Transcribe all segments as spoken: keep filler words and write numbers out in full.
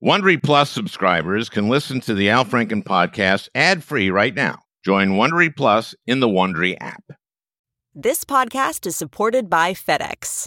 Wondery Plus subscribers can listen to the Al Franken podcast ad-free right now. Join Wondery Plus in the Wondery app. This podcast is supported by FedEx.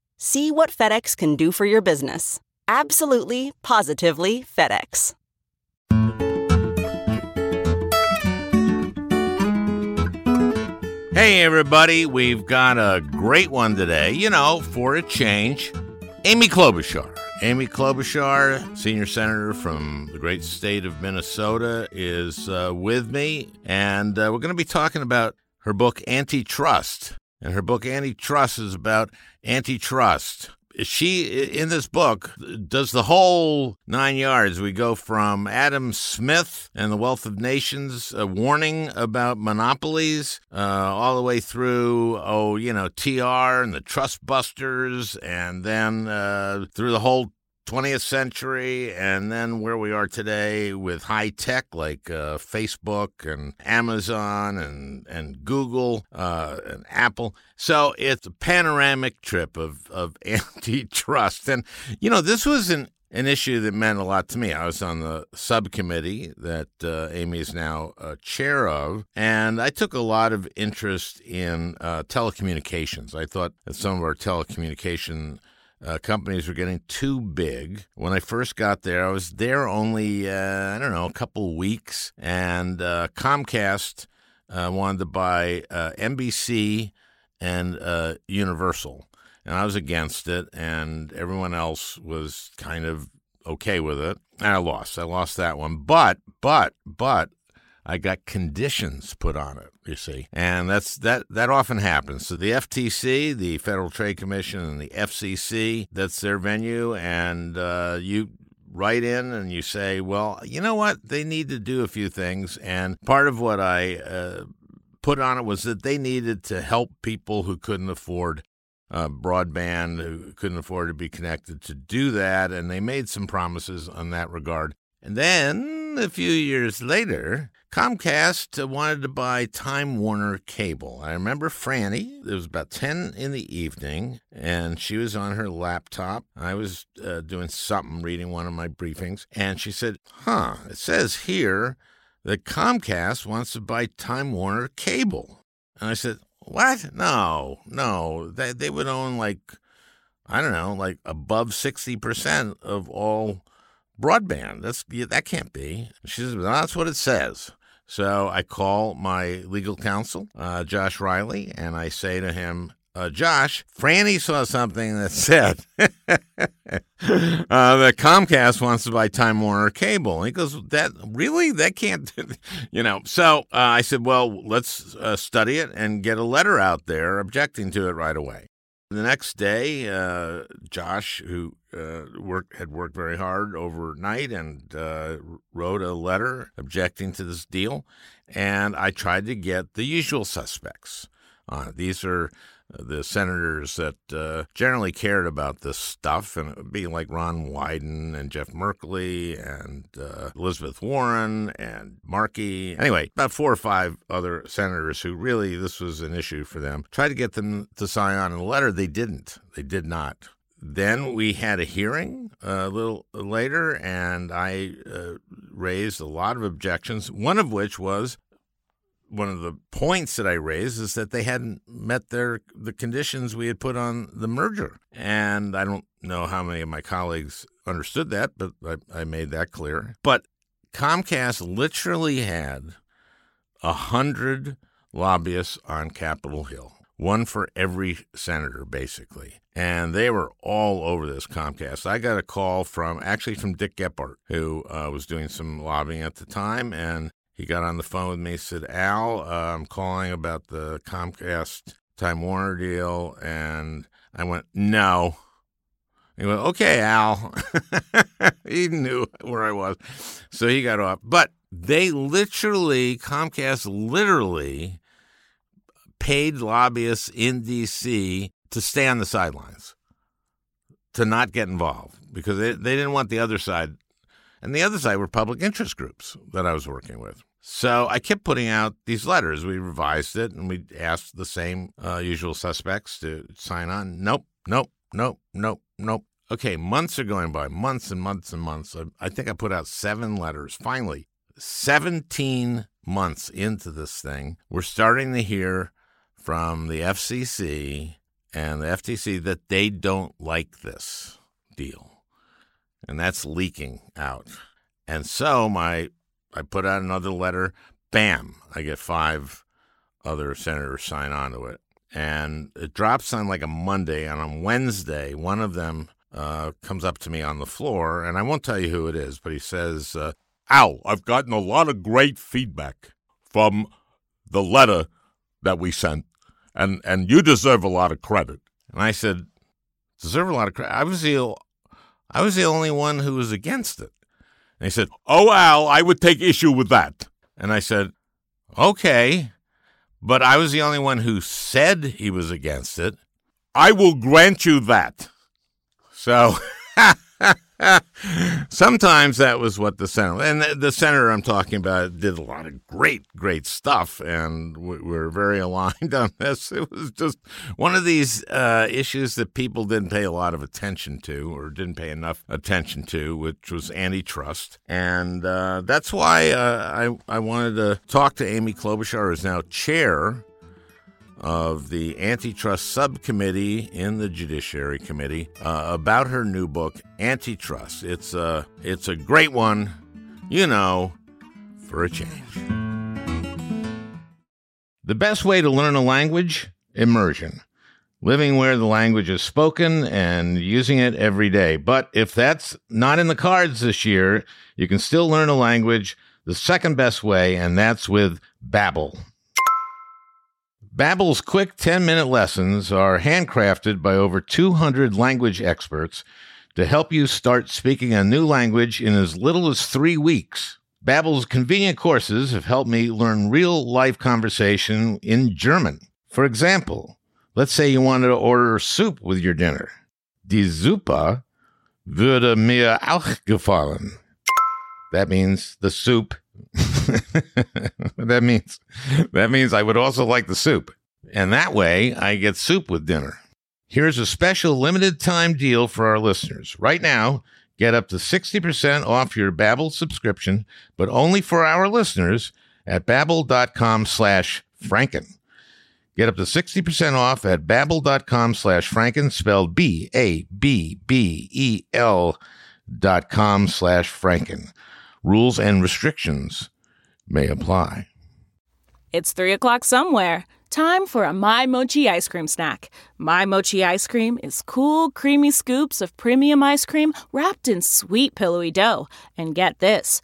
See what FedEx can do for your business. Absolutely, positively FedEx. Hey, everybody. We've got a great one today, you know, for a change. Amy Klobuchar. Amy Klobuchar, senior senator from the great state of Minnesota, is uh, with me. And uh, we're going to be talking about her book, Antitrust. And her book, Antitrust, is about antitrust. She, in this book, does the whole nine yards. We go from Adam Smith and the Wealth of Nations, a warning about monopolies, uh, all the way through, oh, you know, T R and the Trust Busters, and then uh, through the whole twentieth century, and then where we are today with high tech like uh, Facebook and Amazon and, and Google uh, and Apple. So it's a panoramic trip of, of antitrust. And, you know, this was an, an issue that meant a lot to me. I was on the subcommittee that uh, Amy is now uh, chair of, and I took a lot of interest in uh, telecommunications. I thought that some of our telecommunication Uh, companies were getting too big. When I first got there, I was there only, uh, I don't know, a couple weeks. And uh, Comcast uh, wanted to buy uh, N B C and uh, Universal. And I was against it, and everyone else was kind of okay with it. And I lost. I lost that one. But, but, but, I got conditions put on it, you see. And that's that that often happens. So the F T C, the Federal Trade Commission, and the F C C, that's their venue. And uh, you write in and you say, well, you know what? They need to do a few things. And part of what I uh, put on it was that they needed to help people who couldn't afford Uh, broadband, who couldn't afford to be connected, to do that. And they made some promises on that regard. And then a few years later, Comcast wanted to buy Time Warner Cable. I remember Franny. It was about ten in the evening, and she was on her laptop. I was uh, doing something, reading one of my briefings, and she said, huh, it says here that Comcast wants to buy Time Warner Cable. And I said, what? No, no. They, they would own, like, I don't know, like above sixty percent of all broadband. That's that can't be. She says, well, that's what it says. So I call my legal counsel, uh, Josh Riley, and I say to him, uh, Josh, Franny saw something that said uh, that Comcast wants to buy Time Warner Cable. And he goes, that really? That can't, you know. So uh, I said, well, let's uh, study it and get a letter out there objecting to it right away. The next day, uh, Josh, who uh, worked, had worked very hard overnight and uh, wrote a letter objecting to this deal, and I tried to get the usual suspects on it. These are the senators that uh, generally cared about this stuff, and it would be like Ron Wyden and Jeff Merkley and uh, Elizabeth Warren and Markey. Anyway, about four or five other senators who really this was an issue for them. Tried to get them to sign on in the letter. They didn't. They did not. Then we had a hearing a little later, and I uh, raised a lot of objections, one of which was, one of the points that I raised is that they hadn't met their the conditions we had put on the merger. And I don't know how many of my colleagues understood that, but I, I made that clear. But Comcast literally had one hundred lobbyists on Capitol Hill, one for every senator, basically. And they were all over this Comcast. I got a call from, actually from Dick Gephardt, who uh, was doing some lobbying at the time, and he got on the phone with me, said, Al, uh, I'm calling about the Comcast Time Warner deal. And I went, no. He went, okay, Al. He knew where I was. So he got off. But they literally, Comcast literally paid lobbyists in D C to stay on the sidelines, to not get involved, because they, they didn't want the other side. And the other side were public interest groups that I was working with. So I kept putting out these letters. We revised it, and we asked the same uh, usual suspects to sign on. Nope, nope, nope, nope, nope. Okay, months are going by, months and months and months. I, I think I put out seven letters. Finally, seventeen months into this thing, we're starting to hear from the F C C and the F T C that they don't like this deal. And that's leaking out. And so my I put out another letter. Bam, I get five other senators sign on to it. And it drops on like a Monday. And on Wednesday, one of them uh, comes up to me on the floor. And I won't tell you who it is, but he says, uh, Al, I've gotten a lot of great feedback from the letter that we sent. And and you deserve a lot of credit. And I said, deserve a lot of credit? I was the, I was the only one who was against it. And he said, oh, Al, I would take issue with that. And I said, okay, but I was the only one who said he was against it. I will grant you that. So sometimes that was what the senator, and the, the senator I'm talking about did a lot of great, great stuff, and we were very aligned on this. It was just one of these uh, issues that people didn't pay a lot of attention to, or didn't pay enough attention to, which was antitrust. And uh, that's why uh, I, I wanted to talk to Amy Klobuchar, who's now chair of the Antitrust Subcommittee in the Judiciary Committee, uh, about her new book, Antitrust. It's a, it's a great one, you know, for a change. The best way to learn a language? Immersion. Living where the language is spoken and using it every day. But if that's not in the cards this year, you can still learn a language the second best way, and that's with Babbel. Babbel's quick ten-minute lessons are handcrafted by over two hundred language experts to help you start speaking a new language in as little as three weeks. Babbel's convenient courses have helped me learn real-life conversation in German. For example, let's say you wanted to order soup with your dinner. Die Suppe würde mir auch gefallen. That means the soup. that means that means I would also like the soup. And that way, I get soup with dinner. Here's a special limited time deal for our listeners. Right now, get up to sixty percent off your Babbel subscription, but only for our listeners at babbel.com slash franken. Get up to sixty percent off at babbel.com slash franken, spelled B A B B E L dot com slash franken. Rules and restrictions may apply. It's three o'clock somewhere. Time for a My Mochi ice cream snack. My Mochi ice cream is cool, creamy scoops of premium ice cream wrapped in sweet, pillowy dough. And get this,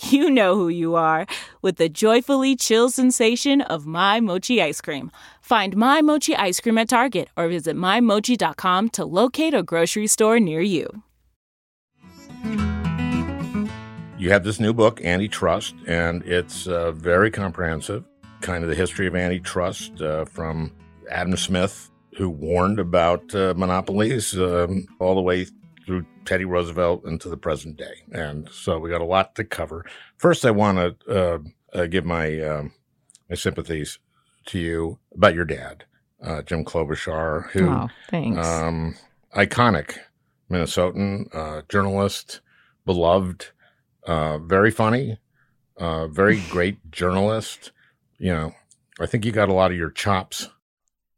you know who you are with the joyfully chill sensation of My Mochi ice cream. Find My Mochi ice cream at Target or visit my mochi dot com to locate a grocery store near you. You have this new book, Antitrust, and it's uh, very comprehensive, kind of the history of antitrust uh, from Adam Smith, who warned about uh, monopolies um, all the way through Teddy Roosevelt into the present day. And so we got a lot to cover. First, I want to uh, uh, give my, um, my sympathies to you about your dad, uh, Jim Klobuchar, who, oh, thanks. Um, iconic Minnesotan, uh, journalist, beloved. Uh, very funny, uh, very great journalist. You know, I think you got a lot of your chops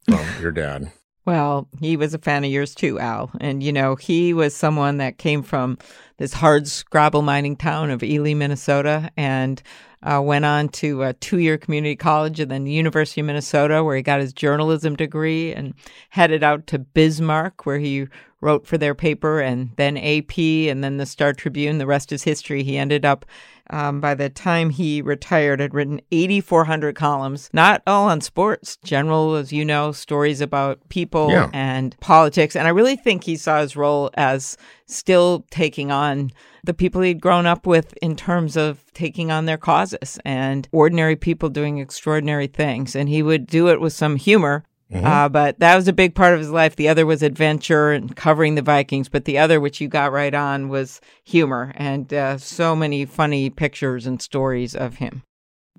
from your dad. Well, he was a fan of yours too, Al. And, you know, he was someone that came from this hardscrabble mining town of Ely, Minnesota, and uh, went on to a two-year community college and then the University of Minnesota, where he got his journalism degree and headed out to Bismarck, where he wrote for their paper, and then A P, and then the Star Tribune. The rest is history. He ended up, um, by the time he retired, had written eighty-four hundred columns, not all on sports, general, as you know, stories about people yeah. and politics. And I really think he saw his role as still taking on the people he'd grown up with in terms of taking on their causes and ordinary people doing extraordinary things. And he would do it with some humor. Mm-hmm. Uh, but that was a big part of his life. The other was adventure and covering the Vikings. But the other, which you got right on, was humor, and uh, so many funny pictures and stories of him.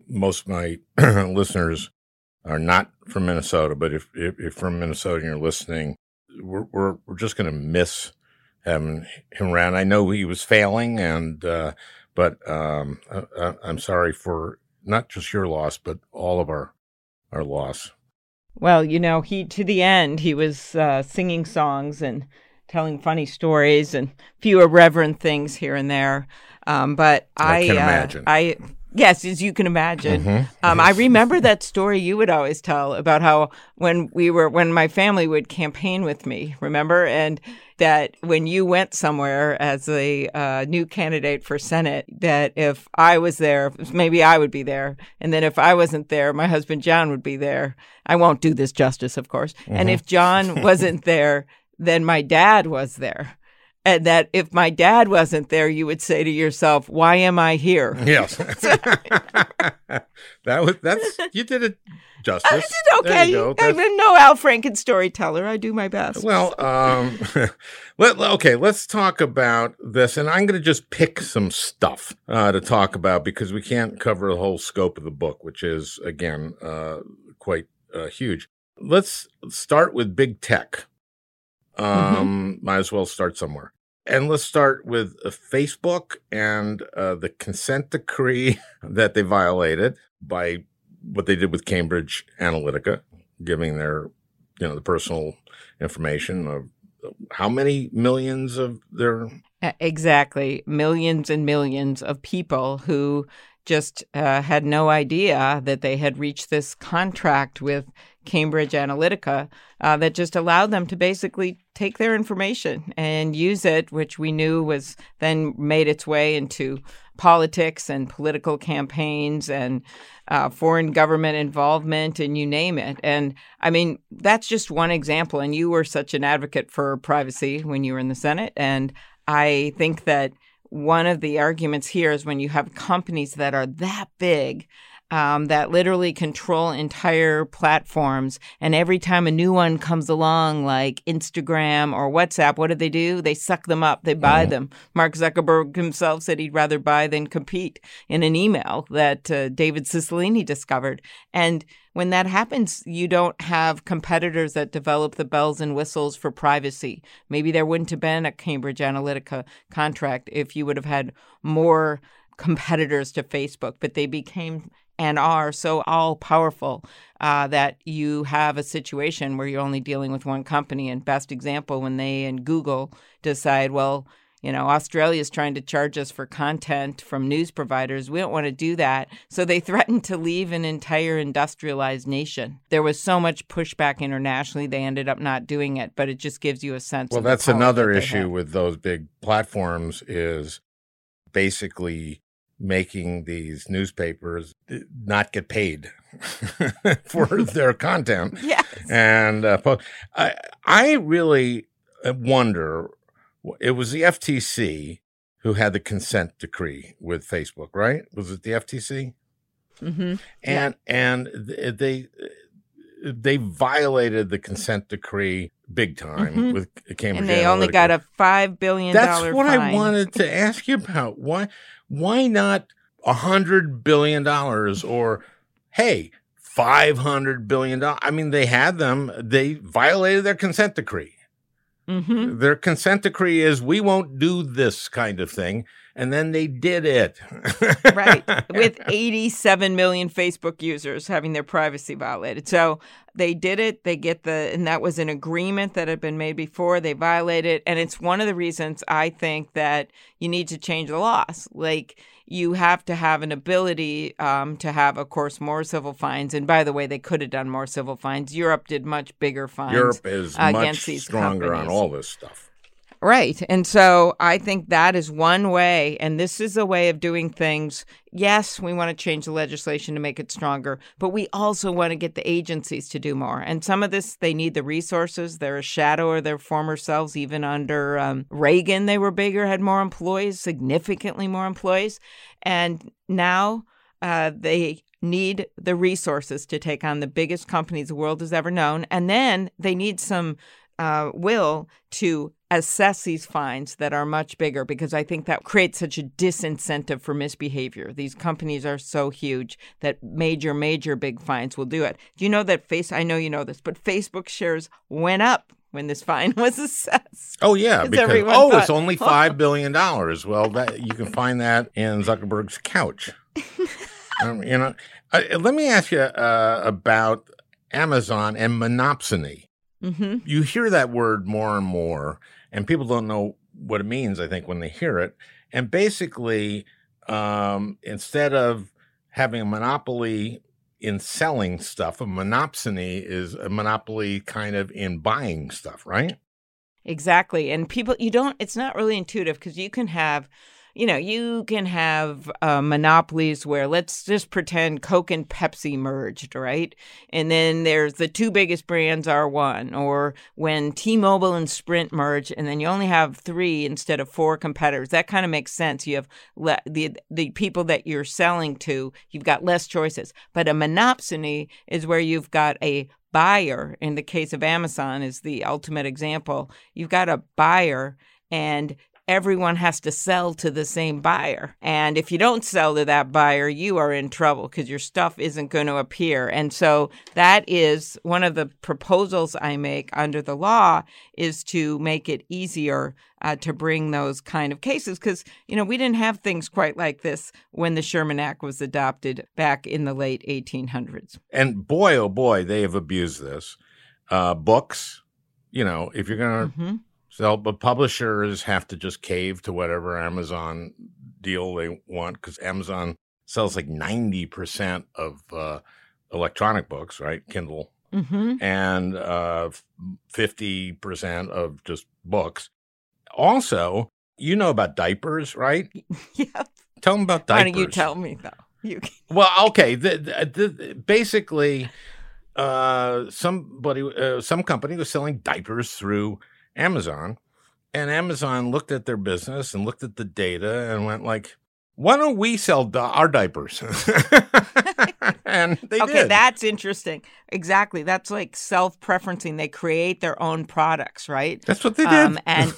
Most of my listeners are not from Minnesota, but if, if, if you're from Minnesota and you're listening, we're we're, we're just going to miss having him around. I know he was failing, and uh, but um, I, I, I'm sorry for not just your loss, but all of our our loss. Well, you know, he to the end, he was uh, singing songs and telling funny stories and a few irreverent things here and there. Um, but I, I can uh, imagine. I yes, as you can imagine. Mm-hmm. Um, I remember that story you would always tell about how when we were when my family would campaign with me, remember, and that when you went somewhere as a uh, new candidate for Senate, that if I was there, maybe I would be there, and then if I wasn't there, my husband John would be there. I won't do this justice, of course. Mm-hmm. And if John wasn't there, then my dad was there. And that if my dad wasn't there, you would say to yourself, "Why am I here?" Yes, that was that's you did it justice. I did okay. There you go. I'm no Al Franken storyteller. I do my best. Well, um, let, okay, let's talk about this, and I'm going to just pick some stuff uh, to talk about because we can't cover the whole scope of the book, which is again uh, quite uh, huge. Let's start with big tech. Um, mm-hmm. Might as well start somewhere. And let's start with uh, Facebook and uh, the consent decree that they violated by what they did with Cambridge Analytica, giving their, you know, the personal information of how many millions of their... Exactly. Millions and millions of people who just uh, had no idea that they had reached this contract with Cambridge Analytica uh, that just allowed them to basically take their information and use it, which we knew was then made its way into politics and political campaigns and uh, foreign government involvement and you name it. And I mean, that's just one example. And you were such an advocate for privacy when you were in the Senate. And I think that one of the arguments here is when you have companies that are that big Um, that literally control entire platforms. And every time a new one comes along, like Instagram or WhatsApp, what do they do? They suck them up. They buy mm. them. Mark Zuckerberg himself said he'd rather buy than compete in an email that uh, David Cicilline discovered. And when that happens, you don't have competitors that develop the bells and whistles for privacy. Maybe there wouldn't have been a Cambridge Analytica contract if you would have had more competitors to Facebook, but they became... and are so all-powerful uh, that you have a situation where you're only dealing with one company. And best example, when they and Google decide, well, you know, Australia is trying to charge us for content from news providers. We don't want to do that. So they threatened to leave an entire industrialized nation. There was so much pushback internationally, they ended up not doing it. But it just gives you a sense. Well, of that's another issue with those big platforms is basically making these newspapers not get paid for their content. Yes. And uh, I, I really wonder, it was the F T C who had the consent decree with Facebook, right? Was it the F T C? Mm-hmm. And yeah. and they they violated the consent decree big time mm-hmm. with Cambridge and they Analytica. Only got a five billion dollars That's fine. What I wanted to ask you about. Why? Why not one hundred billion dollars or, hey, five hundred billion dollars? I mean, they had them. They violated their consent decree. Mm-hmm. Their consent decree is, we won't do this kind of thing. And then they did it. Right. With eighty-seven million Facebook users having their privacy violated. So they did it. They get the, and that was an agreement that had been made before. They violated it. And it's one of the reasons I think that you need to change the laws. Like, you have to have an ability um, to have, of course, more civil fines. And by the way, they could have done more civil fines. Europe did much bigger fines. Europe is much stronger companies. On all this stuff. Right. And so I think that is one way. And this is a way of doing things. Yes, we want to change the legislation to make it stronger, but we also want to get the agencies to do more. And some of this, they need the resources. They're a shadow of their former selves. Even under um, Reagan, they were bigger, had more employees, significantly more employees. And now uh, they need the resources to take on the biggest companies the world has ever known. And then they need some uh, will to assess these fines that are much bigger, because I think that creates such a disincentive for misbehavior. These companies are so huge that major, major big fines will do it. Do you know that face? I know you know this, but Facebook shares went up when this fine was assessed. Oh, yeah. Because, oh, thought, it's only five billion dollars. Well, that, you can find that in Zuckerberg's couch. um, you know, uh, let me ask you uh, about Amazon and monopsony. Mm-hmm. You hear that word more and more, and people don't know what it means, I think, when they hear it. And basically, um, instead of having a monopoly in selling stuff, a monopsony is a monopoly kind of in buying stuff, right? Exactly. And people, you don't, it's not really intuitive, because you can have, you know, you can have uh, monopolies where, let's just pretend Coke and Pepsi merged, right? And then there's the two biggest brands are one, or when T-Mobile and Sprint merge, and then you only have three instead of four competitors. That kind of makes sense. You have le- the the people that you're selling to, you've got less choices. But a monopsony is where you've got a buyer. In the case of Amazon is the ultimate example. You've got a buyer, and everyone has to sell to the same buyer. And if you don't sell to that buyer, you are in trouble, because your stuff isn't going to appear. And so that is one of the proposals I make under the law, is to make it easier uh, to bring those kind of cases. Because, you know, we didn't have things quite like this when the Sherman Act was adopted back in the late eighteen hundreds. And boy, oh boy, they have abused this. Uh, books, you know, if you're going to... Mm-hmm. So, but publishers have to just cave to whatever Amazon deal they want, because Amazon sells like ninety percent of uh, electronic books, right? Kindle. Mm-hmm. And uh, fifty percent of just books. Also, you know about diapers, right? Yep. Tell them about diapers. Why don't you tell me, though? You can. Well, okay. The, the, the, basically, uh, somebody, uh, some company was selling diapers through Amazon, and Amazon looked at their business and looked at the data and went like, why don't we sell di- our diapers? And they okay, did. Okay, that's interesting. Exactly. That's like self-preferencing. They create their own products, right? That's what they did. Um, and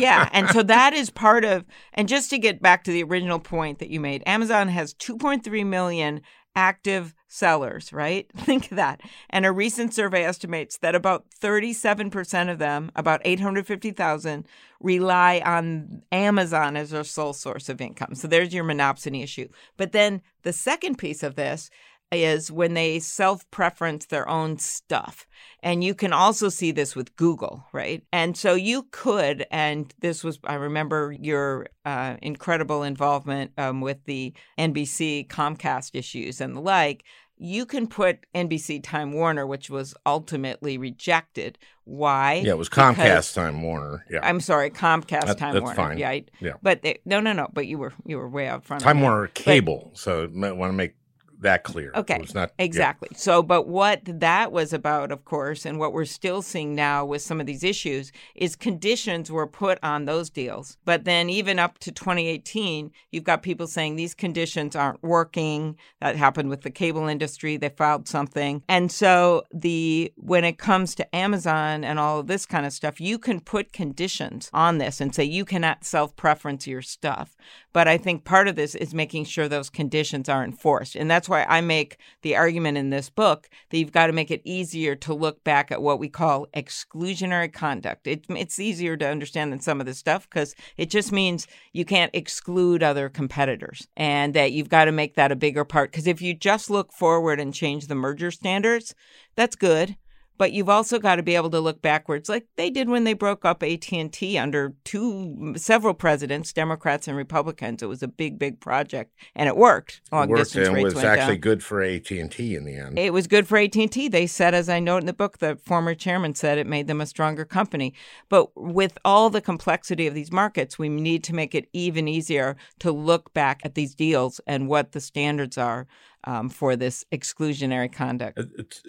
yeah, and so that is part of, and just to get back to the original point that you made, Amazon has two point three million active sellers, right? Think of that. And a recent survey estimates that about thirty-seven percent of them, about eight hundred fifty thousand, rely on Amazon as their sole source of income. So there's your monopsony issue. But then the second piece of this is when they self-preference their own stuff. And you can also see this with Google, right? And so you could, and this was, I remember your uh, incredible involvement um, with the N B C Comcast issues and the like. You can put N B C Time Warner, which was ultimately rejected. Why? Yeah, it was Comcast because, Time Warner. Yeah, I'm sorry, Comcast that, Time that's Warner. That's fine. Yeah, I, yeah. But they, no, no, no. But you were you were way out front. Time of Warner Cable. But, so I want to make that clear. Okay, it was not, exactly. Yeah. So, but what that was about, of course, and what we're still seeing now with some of these issues is conditions were put on those deals. But then even up to twenty eighteen, you've got people saying these conditions aren't working. That happened with the cable industry. They filed something. And so the when it comes to Amazon and all of this kind of stuff, you can put conditions on this and say you cannot self-preference your stuff. But I think part of this is making sure those conditions are enforced. And that's why I make the argument in this book that you've got to make it easier to look back at what we call exclusionary conduct. It, it's easier to understand than some of this stuff because it just means you can't exclude other competitors and that you've got to make that a bigger part. Because if you just look forward and change the merger standards, that's good. But you've also got to be able to look backwards like they did when they broke up A T and T under two several presidents, Democrats and Republicans. It was a big, big project. And it worked. Long distance rates went down. It was actually good for A T and T in the end. It was good for A T and T. They said, as I note in the book, the former chairman said it made them a stronger company. But with all the complexity of these markets, we need to make it even easier to look back at these deals and what the standards are. Um, for this exclusionary conduct.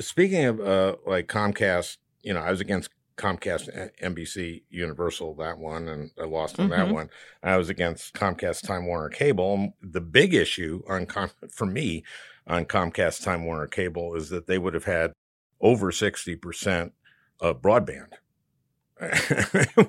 Speaking of uh, like Comcast, you know, I was against Comcast, N B C, Universal, that one, and I lost on mm-hmm. that one. I was against Comcast, Time Warner Cable. The big issue on Com- for me on Comcast, Time Warner Cable is that they would have had over sixty percent of broadband.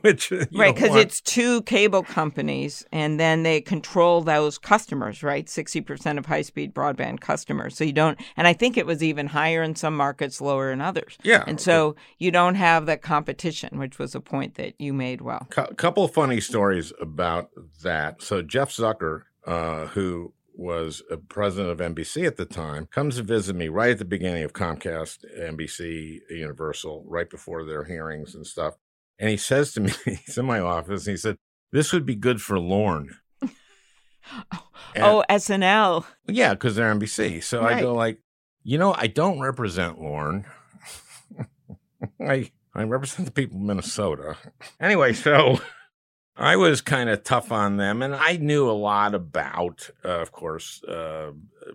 Which, right, because it's two cable companies, and then they control those customers, right? sixty percent of high-speed broadband customers. So you don't, and I think it was even higher in some markets, lower in others. Yeah. And so you don't have that competition, which was a point that you made well. A C- couple of funny stories about that. So Jeff Zucker, uh, who was a president of N B C at the time, comes to visit me right at the beginning of Comcast, N B C, Universal, right before their hearings and stuff. And he says to me, he's in my office, and he said, this would be good for Lorne. oh, oh, S N L. Yeah, because they're N B C. So right. I go like, you know, I don't represent Lorne. I, I represent the people of Minnesota. Anyway, so I was kind of tough on them. And I knew a lot about, uh, of course, uh,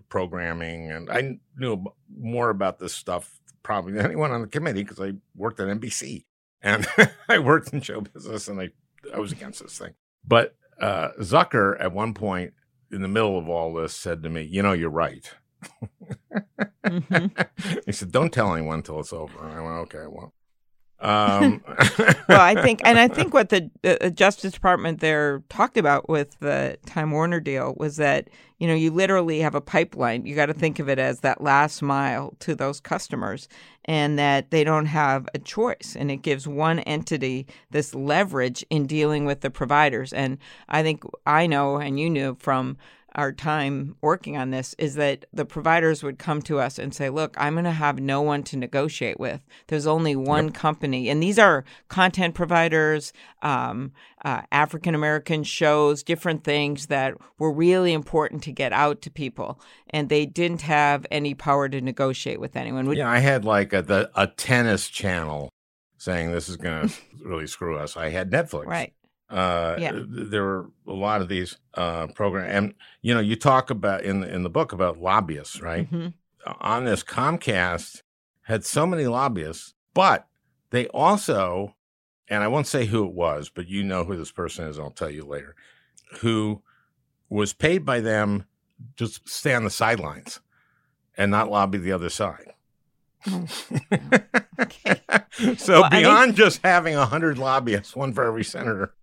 programming. And I knew more about this stuff probably than anyone on the committee because I worked at N B C. And I worked in show business, and I, I was against this thing. But uh, Zucker, at one point, in the middle of all this, said to me, you know, you're right. Mm-hmm. He said, don't tell anyone until it's over. And I went, okay, I won't. Um, well, I think, and I think what the uh, Justice Department there talked about with the Time Warner deal was that, you know, you literally have a pipeline. You got to think of it as that last mile to those customers, and that they don't have a choice. And it gives one entity this leverage in dealing with the providers. And I think I know, and you knew from our time working on this, is that the providers would come to us and say, look, I'm going to have no one to negotiate with. There's only one yep. company. And these are content providers, um, uh, African-American shows, different things that were really important to get out to people. And they didn't have any power to negotiate with anyone. Would- yeah, I had like a, the, a tennis channel saying this is going to really screw us. I had Netflix. Right. Uh, yeah. There were a lot of these uh, programs. And, you know, you talk about in the, in the book about lobbyists, right? Mm-hmm. On this, Comcast had so many lobbyists, but they also, and I won't say who it was, but you know who this person is, and I'll tell you later, who was paid by them to stay on the sidelines and not lobby the other side. Okay. So well, beyond I mean- just having one hundred lobbyists, one for every senator,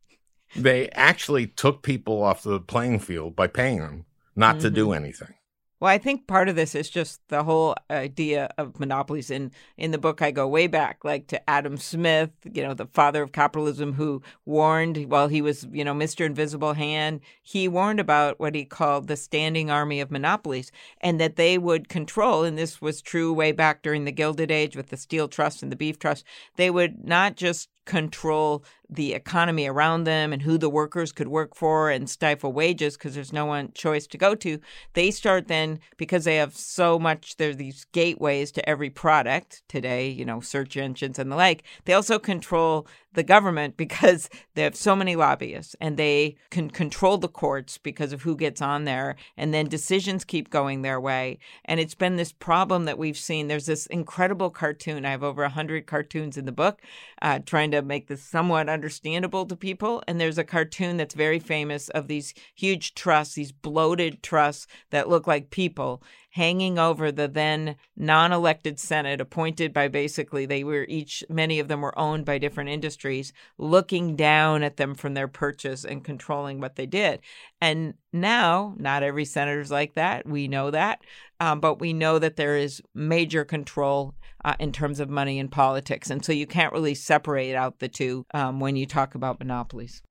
they actually took people off the playing field by paying them not mm-hmm. to do anything. Well, I think part of this is just the whole idea of monopolies. And in the book, I go way back, like to Adam Smith, you know, the father of capitalism, who warned while he was, you know, Mister Invisible Hand. He warned about what he called the standing army of monopolies and that they would control. And this was true way back during the Gilded Age with the Steel Trust and the Beef Trust. They would not just control the economy around them and who the workers could work for and stifle wages because there's no one choice to go to. They start then because they have so much, there are these gateways to every product today, you know, search engines and the like. They also control the government because they have so many lobbyists and they can control the courts because of who gets on there. And then decisions keep going their way. And it's been this problem that we've seen. There's this incredible cartoon. I have over one hundred cartoons in the book uh, trying to to make this somewhat understandable to people. And there's a cartoon that's very famous of these huge trusts, these bloated trusts that look like people. hanging over the then non-elected Senate, appointed by basically they were each, many of them were owned by different industries, looking down at them from their perches and controlling what they did. And now, not every senator's like that. We know that. Um, but we know that there is major control uh, in terms of money in politics. And so you can't really separate out the two um, when you talk about monopolies.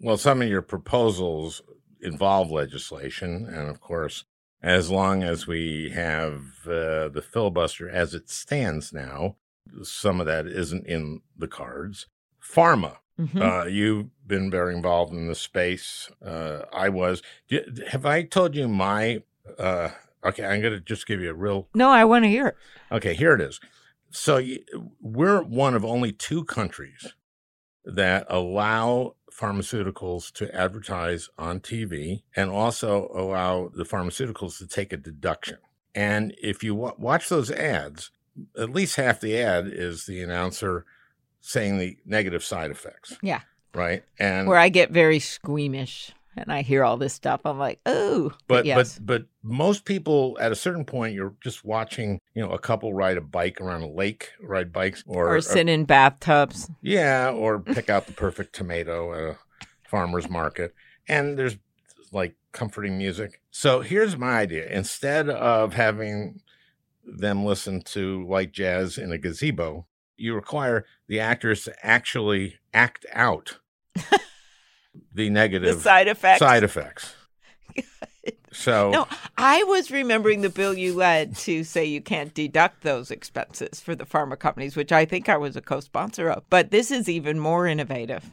Well, some of your proposals involve legislation. And of course, as long as we have uh, the filibuster as it stands now, some of that isn't in the cards. Pharma, mm-hmm. uh, you've been very involved in the space. Uh, I was. Do, have I told you my, uh, okay, I'm going to just give you a real. No, I want to hear it. Okay, here it is. So you, we're one of only two countries that allow pharmaceuticals to advertise on T V and also allow the pharmaceuticals to take a deduction. And if you w- watch those ads, at least half the ad is the announcer saying the negative side effects. Yeah. Right? And where I get very squeamish and I hear all this stuff, I'm like, oh. But, but, yes. but, but most people at a certain point, you're just watching, you know, a couple ride a bike around a lake, ride bikes. Or, or sit or, in bathtubs. Yeah, or pick out the perfect tomato at a farmer's market. And there's like comforting music. So here's my idea. Instead of having them listen to light jazz in a gazebo, you require the actors to actually act out the negative the side effects. Side effects. So no, I was remembering the bill you led to say you can't deduct those expenses for the pharma companies, which I think I was a co-sponsor of. But this is even more innovative.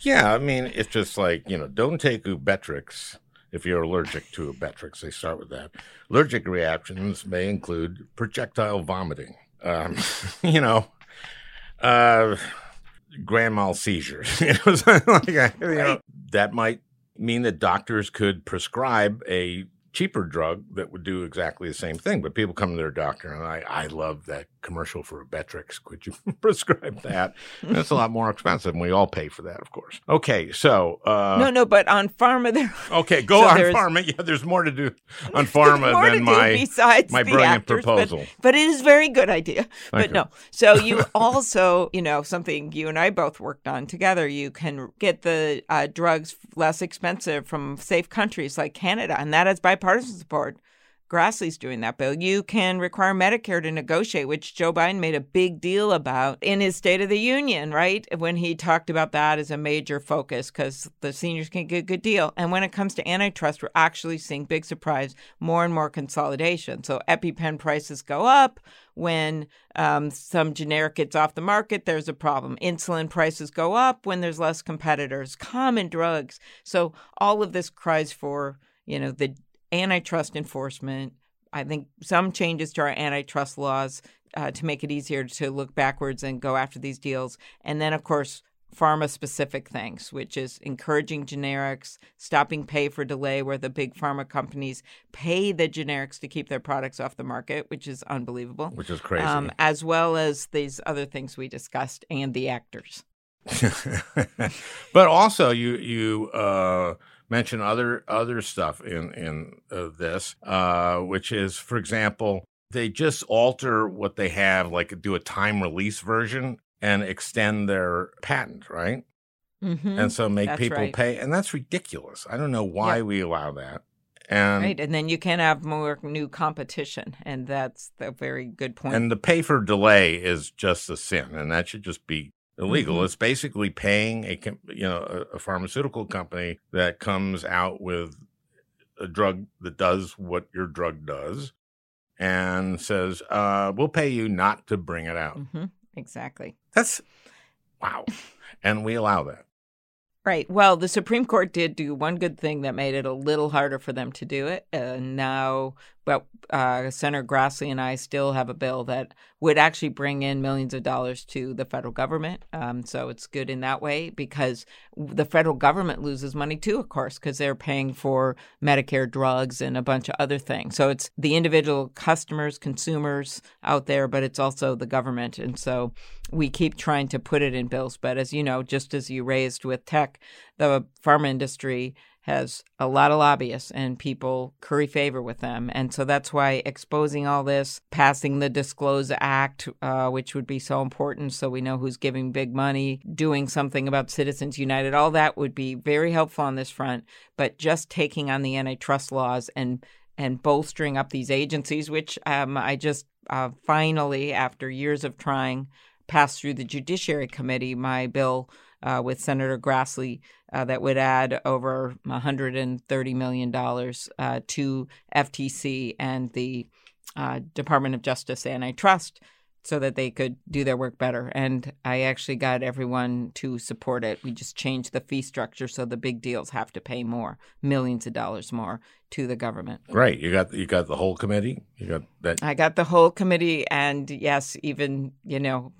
Yeah, I mean, it's just like, you know, don't take Ubetrix if you're allergic to Ubetrix. They start with that. Allergic reactions may include projectile vomiting. Um, you know, uh, grand mal seizures. It was like, you know, that might mean that doctors could prescribe a cheaper drug that would do exactly the same thing. But people come to their doctor and I, I love that commercial for Ubetrix. Could you prescribe that? That's a lot more expensive. And we all pay for that, of course. Okay, so. Uh, no, no, but on pharma. There, okay, go so on pharma. Yeah, there's more to do on pharma than my, my brilliant actors, proposal. But, but it is a very good idea. Thank but you. No, so you also, you know, something you and I both worked on together, you can get the uh, drugs less expensive from safe countries like Canada. And that is by bipartisan support. Grassley's doing that bill. You can require Medicare to negotiate, which Joe Biden made a big deal about in his State of the Union, right? When he talked about that as a major focus because the seniors can get a good deal. And when it comes to antitrust, we're actually seeing, big surprise, more and more consolidation. So EpiPen prices go up. When um, some generic gets off the market, there's a problem. Insulin prices go up when there's less competitors. Common drugs. So all of this cries for, you know, the antitrust enforcement. I think some changes to our antitrust laws uh, to make it easier to look backwards and go after these deals. And then, of course, pharma-specific things, which is encouraging generics, stopping pay for delay where the big pharma companies pay the generics to keep their products off the market, which is unbelievable. Which is crazy. Um, as well as these other things we discussed and the actors. But also, you... you uh... mention other other stuff in in uh, this, uh, which is, for example, they just alter what they have, like do a time release version and extend their patent, right? Mm-hmm. And so make that's people right. pay, and that's ridiculous. I don't know why yeah. we allow that. And right, and then you can have more new competition, and that's a very good point. And the pay for delay is just a sin, and that should just be illegal. Mm-hmm. It's basically paying a you know a pharmaceutical company that comes out with a drug that does what your drug does and says, uh, we'll pay you not to bring it out. Mm-hmm. Exactly. That's, wow. And we allow that. Right. Well, the Supreme Court did do one good thing that made it a little harder for them to do it. Uh, now, but uh, Senator Grassley and I still have a bill that would actually bring in millions of dollars to the federal government. Um, so it's good in that way because the federal government loses money too, of course, because they're paying for Medicare drugs and a bunch of other things. So it's the individual customers, consumers out there, but it's also the government. And so we keep trying to put it in bills. But as you know, just as you raised with tech, the pharma industry has a lot of lobbyists and people curry favor with them. And so that's why exposing all this, passing the Disclose Act, uh, which would be so important so we know who's giving big money, doing something about Citizens United, all that would be very helpful on this front. But just taking on the antitrust laws and and bolstering up these agencies, which um, I just uh, finally, after years of trying, passed through the Judiciary Committee, my bill Uh, with Senator Grassley uh, that would add over one hundred thirty million dollars uh, to F T C and the uh, Department of Justice Antitrust so that they could do their work better. And I actually got everyone to support it. We just changed the fee structure so the big deals have to pay more, millions of dollars more to the government. Right. You got you got the whole committee? You got that. I got the whole committee and, yes, even, you know,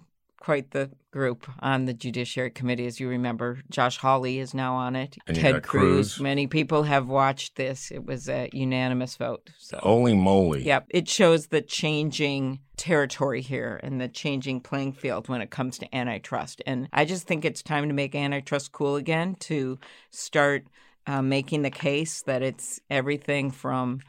quite the group on the Judiciary Committee, as you remember. Josh Hawley is now on it. And Ted Cruz. Cruz. Many people have watched this. It was a unanimous vote. So. Holy moly. Yep. It shows the changing territory here and the changing playing field when it comes to antitrust. And I just think it's time to make antitrust cool again, to start uh, making the case that it's everything from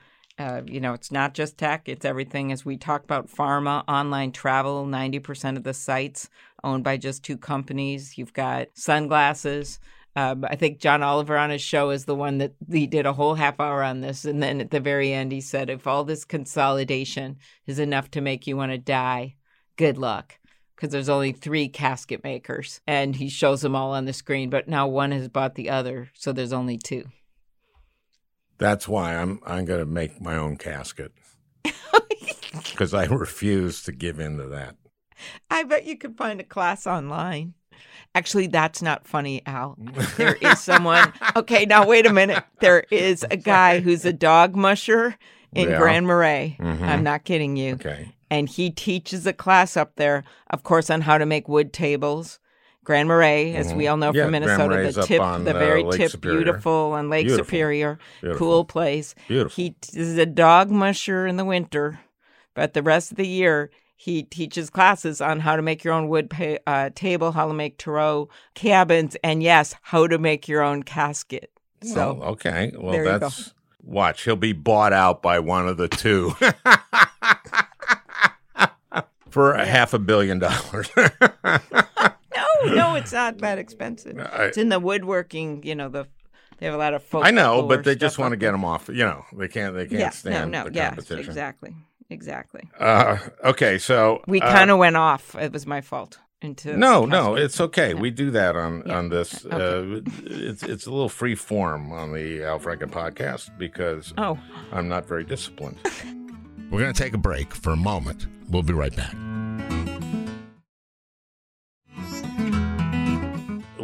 Uh, you know, it's not just tech. It's everything. As we talk about pharma, online travel, ninety percent of the sites owned by just two companies. You've got sunglasses. Um, I think John Oliver on his show is the one that he did a whole half hour on this. And then at the very end, he said, if all this consolidation is enough to make you want to die, good luck, because there's only three casket makers. And he shows them all on the screen. But now one has bought the other. So there's only two. That's why I'm I'm going to make my own casket, because I refuse to give in to that. I bet you could find a class online. Actually, that's not funny, Al. There is someone. Okay, now wait a minute. There is a guy who's a dog musher in yeah. Grand Marais. Mm-hmm. I'm not kidding you. Okay. And he teaches a class up there, of course, on how to make wood tables. Grand Marais, as mm-hmm. we all know yeah, from Minnesota, the tip, on, the very uh, tip, Superior. beautiful on Lake beautiful. Superior, beautiful. cool place. Beautiful. He t- is a dog musher in the winter, but the rest of the year he teaches classes on how to make your own wood pa- uh, table, how to make Tarot cabins, and yes, how to make your own casket. So well, okay, well that's watch. He'll be bought out by one of the two for a half a billion dollars. No, it's not that expensive. I, it's in the woodworking, you know, the they have a lot of folk. I know, but they just want to get them off. You know, they can't They can't yeah, stand no, no, the yeah, competition. Exactly, exactly. Uh, okay, so. We kind of uh, went off. It was my fault. Into no, no, it's okay. Yeah. We do that on, yeah. on this. Okay. Uh, it's it's a little free form on the Al Franken podcast because oh. I'm not very disciplined. We're going to take a break for a moment. We'll be right back.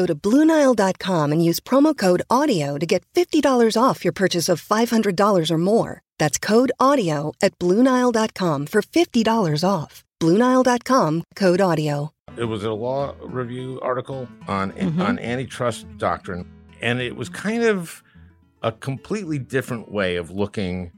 Go to blue nile dot com and use promo code AUDIO to get fifty dollars off your purchase of five hundred dollars or more. That's code AUDIO at blue nile dot com for fifty dollars off. blue nile dot com, code AUDIO. It was a law review article on, mm-hmm. on antitrust doctrine, and it was kind of a completely different way of looking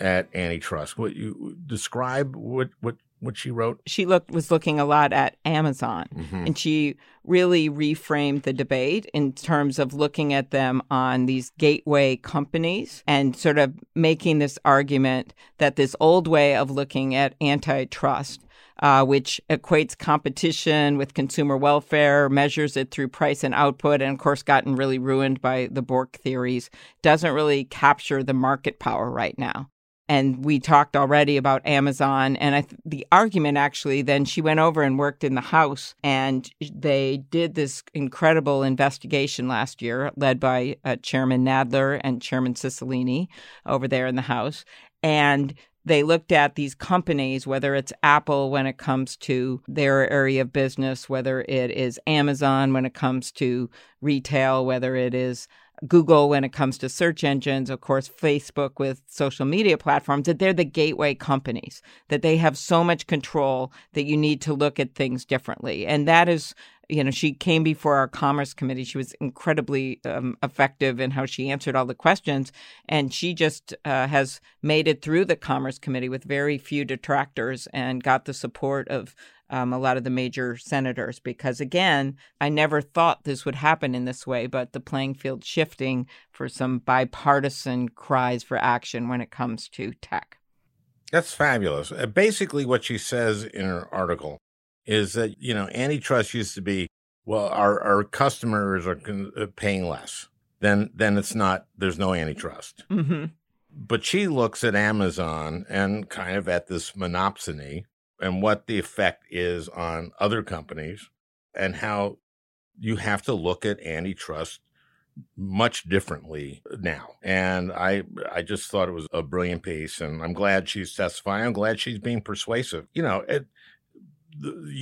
at antitrust. What you describe what what What she wrote? She looked was looking a lot at Amazon, mm-hmm. and she really reframed the debate in terms of looking at them on these gateway companies and sort of making this argument that this old way of looking at antitrust, uh, which equates competition with consumer welfare, measures it through price and output, and of course gotten really ruined by the Bork theories, doesn't really capture the market power right now. And we talked already about Amazon. And I th- the argument, actually, then she went over and worked in the House. And they did this incredible investigation last year led by uh, Chairman Nadler and Chairman Cicilline over there in the House. And they looked at these companies, whether it's Apple when it comes to their area of business, whether it is Amazon when it comes to retail, whether it is Google when it comes to search engines, of course, Facebook with social media platforms, that they're the gateway companies, that they have so much control that you need to look at things differently. And that is, you know, she came before our Commerce Committee. She was incredibly um, effective in how she answered all the questions. And she just uh, has made it through the Commerce Committee with very few detractors and got the support of Um, a lot of the major senators, because, again, I never thought this would happen in this way, but the playing field shifting for some bipartisan cries for action when it comes to tech. That's fabulous. Uh, basically, what she says in her article is that, you know, antitrust used to be, well, our, our customers are con- paying less. Then, then it's not, there's no antitrust. Mm-hmm. But she looks at Amazon and kind of at this monopsony and what the effect is on other companies, and how you have to look at antitrust much differently now. And I I just thought it was a brilliant piece, and I'm glad she's testifying. I'm glad she's being persuasive. You know, it,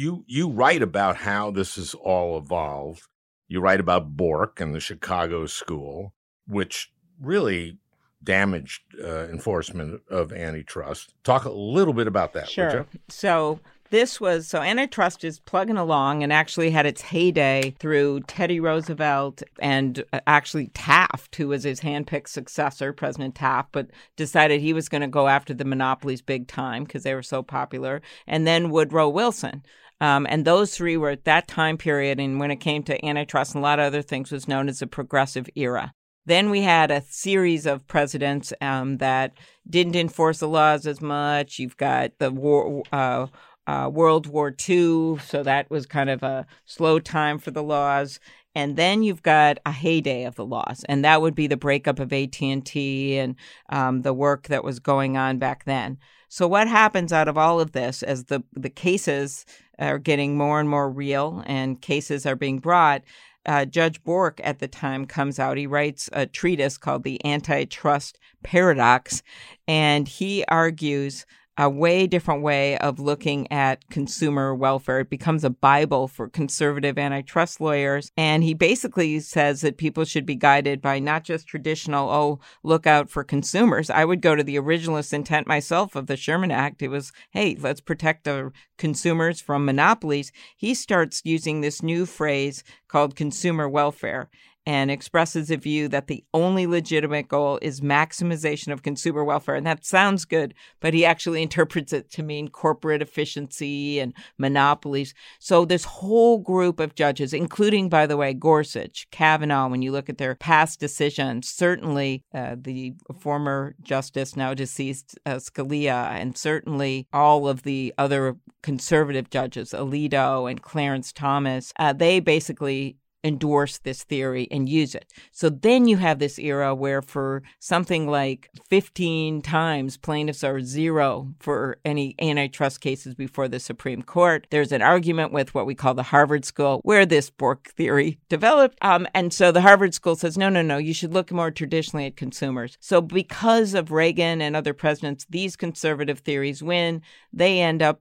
you, you write about how this has all evolved. You write about Bork and the Chicago School, which really damaged uh, enforcement of antitrust. Talk a little bit about that. Sure. So this was, so antitrust is plugging along and actually had its heyday through Teddy Roosevelt and actually Taft, who was his handpicked successor, President Taft, but decided he was going to go after the monopolies big time because they were so popular. And then Woodrow Wilson. Um, and those three were at that time period. And when it came to antitrust and a lot of other things, was known as the progressive era. Then we had a series of presidents um, that didn't enforce the laws as much. You've got the war, uh, uh, World War Two, so that was kind of a slow time for the laws. And then you've got a heyday of the laws, and that would be the breakup of A T and T and um, the work that was going on back then. So what happens out of all of this as the, the cases are getting more and more real and cases are being brought? Uh, Judge Bork at the time comes out. He writes a treatise called The Antitrust Paradox, and he argues a way different way of looking at consumer welfare. It becomes a Bible for conservative antitrust lawyers. And he basically says that people should be guided by not just traditional, oh, look out for consumers. I would go to the originalist intent myself of the Sherman Act. It was, hey, let's protect our consumers from monopolies. He starts using this new phrase called consumer welfare, and expresses a view that the only legitimate goal is maximization of consumer welfare. And that sounds good, but he actually interprets it to mean corporate efficiency and monopolies. So this whole group of judges, including, by the way, Gorsuch, Kavanaugh, when you look at their past decisions, certainly uh, the former justice, now deceased uh, Scalia, and certainly all of the other conservative judges, Alito and Clarence Thomas, uh, they basically endorse this theory and use it. So then you have this era where for something like fifteen times plaintiffs are zero for any antitrust cases before the Supreme Court. There's an argument with what we call the Harvard School where this Bork theory developed. Um, and so the Harvard School says, no, no, no, you should look more traditionally at consumers. So because of Reagan and other presidents, these conservative theories win. They end up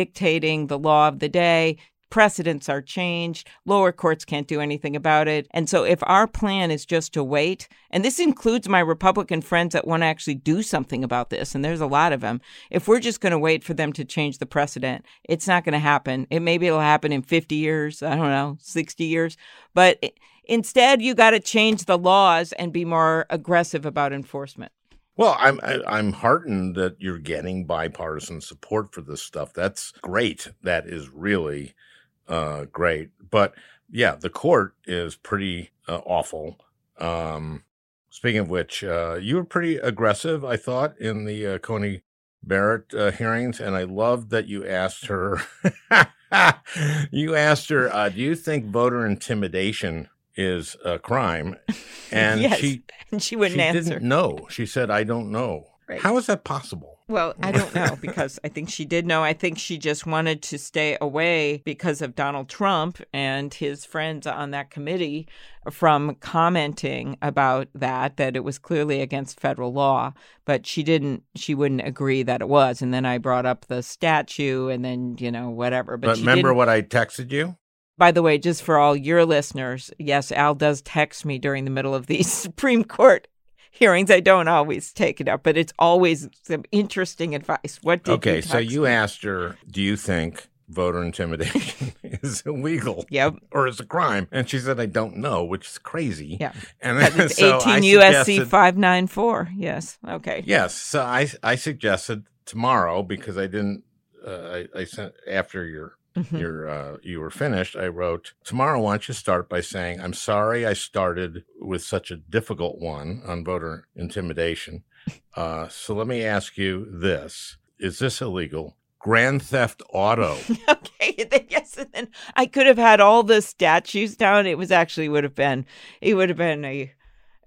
dictating the law of the day. Precedents are changed. Lower courts can't do anything about it. And so if our plan is just to wait, and this includes my Republican friends that want to actually do something about this, and there's a lot of them, if we're just going to wait for them to change the precedent, it's not going to happen. It maybe it'll happen in fifty years, I don't know, sixty years. But instead, you got to change the laws and be more aggressive about enforcement. Well, I'm I'm heartened that you're getting bipartisan support for this stuff. That's great. That is really Uh, great. But yeah, the court is pretty uh, awful. Um, speaking of which, uh, you were pretty aggressive, I thought, in the uh, Coney Barrett uh, hearings. And I loved that you asked her, you asked her, uh, do you think voter intimidation is a crime? And yes. she, and she wouldn't she answer. Didn't know. She said, I don't know. Right. How is that possible? Well, I don't know, because I think she did know. I think she just wanted to stay away because of Donald Trump and his friends on that committee from commenting about that, that it was clearly against federal law. But she didn't she wouldn't agree that it was. And then I brought up the statue and then, you know, whatever. But, but remember what I texted you? By the way, just for all your listeners, yes, Al does text me during the middle of these Supreme Court hearings. I don't always take it up, but it's always some interesting advice. What did okay, you so you me? asked her, do you think voter intimidation is illegal yep. or is a crime? And she said, I don't know, which is crazy. Yeah, and it's so eighteen U S C five ninety-four. Yes, okay. Yes, so I I suggested tomorrow because I didn't, uh, I, I sent after your Mm-hmm. You're, uh, you were finished, I wrote, tomorrow, why don't you start by saying, I'm sorry I started with such a difficult one on voter intimidation. Uh, so let me ask you this. Is this illegal? Grand Theft Auto. Okay. Then, yes. And then I could have had all the statues down. It was actually would have been, it would have been a,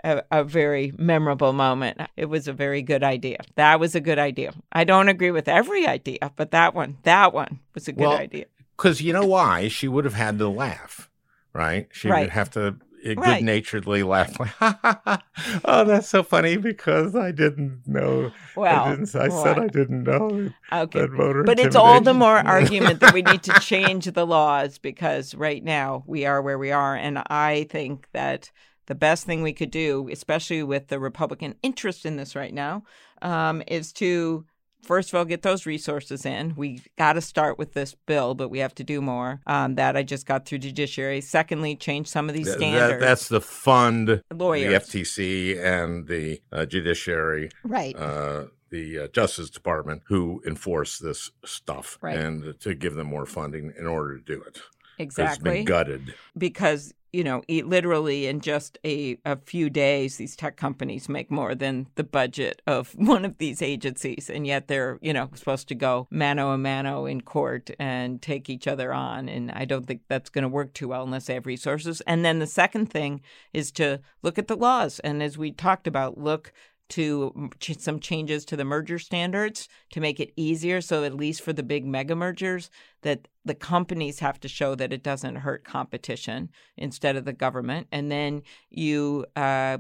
a, a very memorable moment. It was a very good idea. That was a good idea. I don't agree with every idea, but that one, that one was a good well, idea. Because you know why? She would have had to laugh, right? She right. would have to right. good-naturedly laugh. Like, ha, ha, ha. Oh, that's so funny because I didn't know. Well, I, didn't, I well, said I didn't know. Okay, that voter but it's all the more argument that we need to change the laws because right now we are where we are. And I think that the best thing we could do, especially with the Republican interest in this right now, um, is to first of all, get those resources in. We got to start with this bill, but we have to do more. Um, that I just got through Judiciary. Secondly, change some of these standards. That, that's the fund, lawyers, the F T C, and the uh, Judiciary, right? Uh, the uh, Justice Department, who enforce this stuff, right. and to give them more funding in order to do it. Exactly, it's been gutted because. You know, literally in just a, a few days, these tech companies make more than the budget of one of these agencies. And yet they're, you know, supposed to go mano a mano in court and take each other on. And I don't think that's going to work too well unless they have resources. And then the second thing is to look at the laws. And as we talked about, look to some changes to the merger standards to make it easier. So at least for the big mega mergers, that the companies have to show that it doesn't hurt competition instead of the government. And then you uh,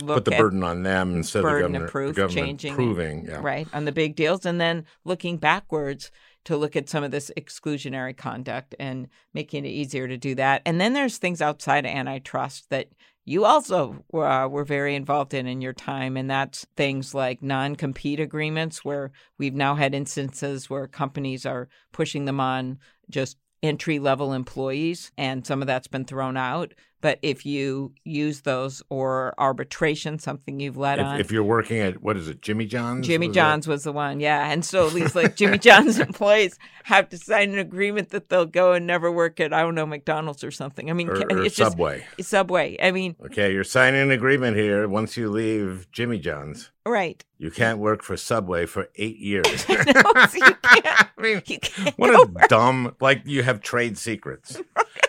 look Put the at burden on them instead of the government, proof, the government changing, approving. Yeah. Right, on the big deals. And then looking backwards to look at some of this exclusionary conduct and making it easier to do that. And then there's things outside of antitrust that you also uh, were very involved in in your time, and that's things like non-compete agreements where we've now had instances where companies are pushing them on just entry-level employees, and some of that's been thrown out. But if you use those or arbitration, something you've led if, on. If you're working at, what is it, Jimmy John's? Jimmy was John's that? was the one, yeah. And so these like Jimmy John's employees have to sign an agreement that they'll go and never work at, I don't know, McDonald's or something. I mean, or, or it's Subway. Just, Subway. I mean. Okay, you're signing an agreement here once you leave Jimmy John's. Right. You can't work for Subway for eight years. No, so you can't. I mean, you can't what a work. dumb, like you have trade secrets.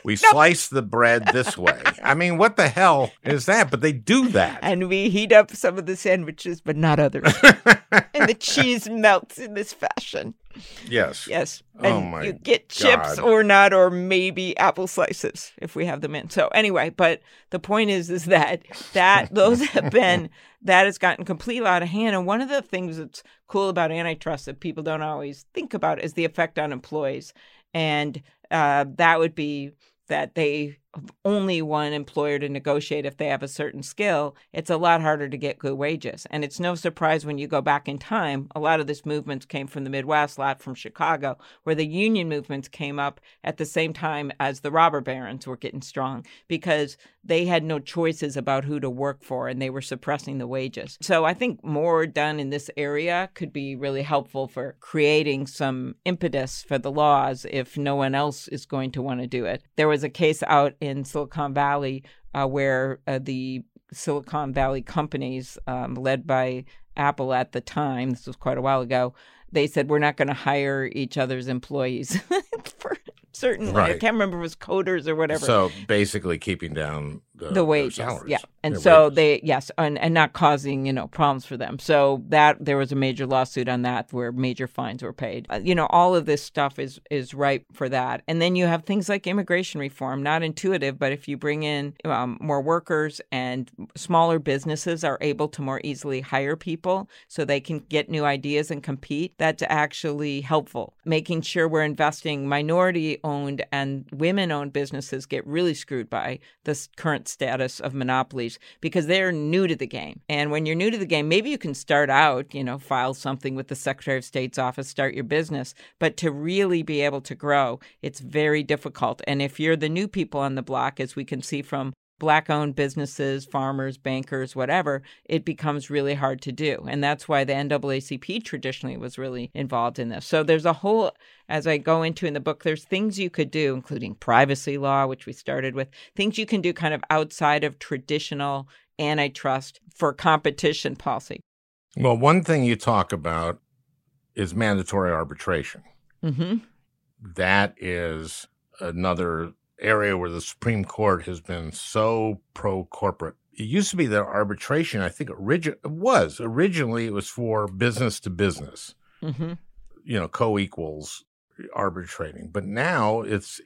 We no. slice the bread this way. I mean, what the hell is that? But they do that. And we heat up some of the sandwiches, but not others. And the cheese melts in this fashion. Yes. Yes. And oh my you get chips God. or not, or maybe apple slices if we have them in. So anyway, but the point is, is that, that those have been, that has gotten completely out of hand. And one of the things that's cool about antitrust that people don't always think about is the effect on employees. And uh, that would be that they have only one employer to negotiate if they have a certain skill. It's a lot harder to get good wages. And it's no surprise when you go back in time, a lot of this movement came from the Midwest, a lot from Chicago, where the union movements came up at the same time as the robber barons were getting strong because they had no choices about who to work for and they were suppressing the wages. So I think more done in this area could be really helpful for creating some impetus for the laws if no one else is going to want to do it. There was a case out in Silicon Valley uh, where uh, the Silicon Valley companies um, led by Apple at the time, this was quite a while ago, they said, we're not going to hire each other's employees for certainly. Right. I can't remember if it was coders or whatever. So basically keeping down uh, the wages, their salaries. Yeah. And so wages. they, yes, and, and not causing, you know, problems for them. So that there was a major lawsuit on that where major fines were paid. Uh, you know, all of this stuff is, is ripe for that. And then you have things like immigration reform, not intuitive, but if you bring in um, more workers and smaller businesses are able to more easily hire people so they can get new ideas and compete, that's actually helpful. Making sure we're investing minority-owned and women-owned businesses get really screwed by the current status of monopolies because they're new to the game. And when you're new to the game, maybe you can start out, you know, file something with the Secretary of State's office, start your business. But to really be able to grow, it's very difficult. And if you're the new people on the block, as we can see from Black-owned businesses, farmers, bankers, whatever, it becomes really hard to do. And that's why the N double A C P traditionally was really involved in this. So there's a whole, as I go into in the book, there's things you could do, including privacy law, which we started with, things you can do kind of outside of traditional antitrust for competition policy. Well, one thing you talk about is mandatory arbitration. Mm-hmm. That is another area where the Supreme Court has been so pro-corporate. It used to be that arbitration, I think, origi- was. Originally, it was for business to business, mm-hmm. you know, co-equals arbitrating. But now it's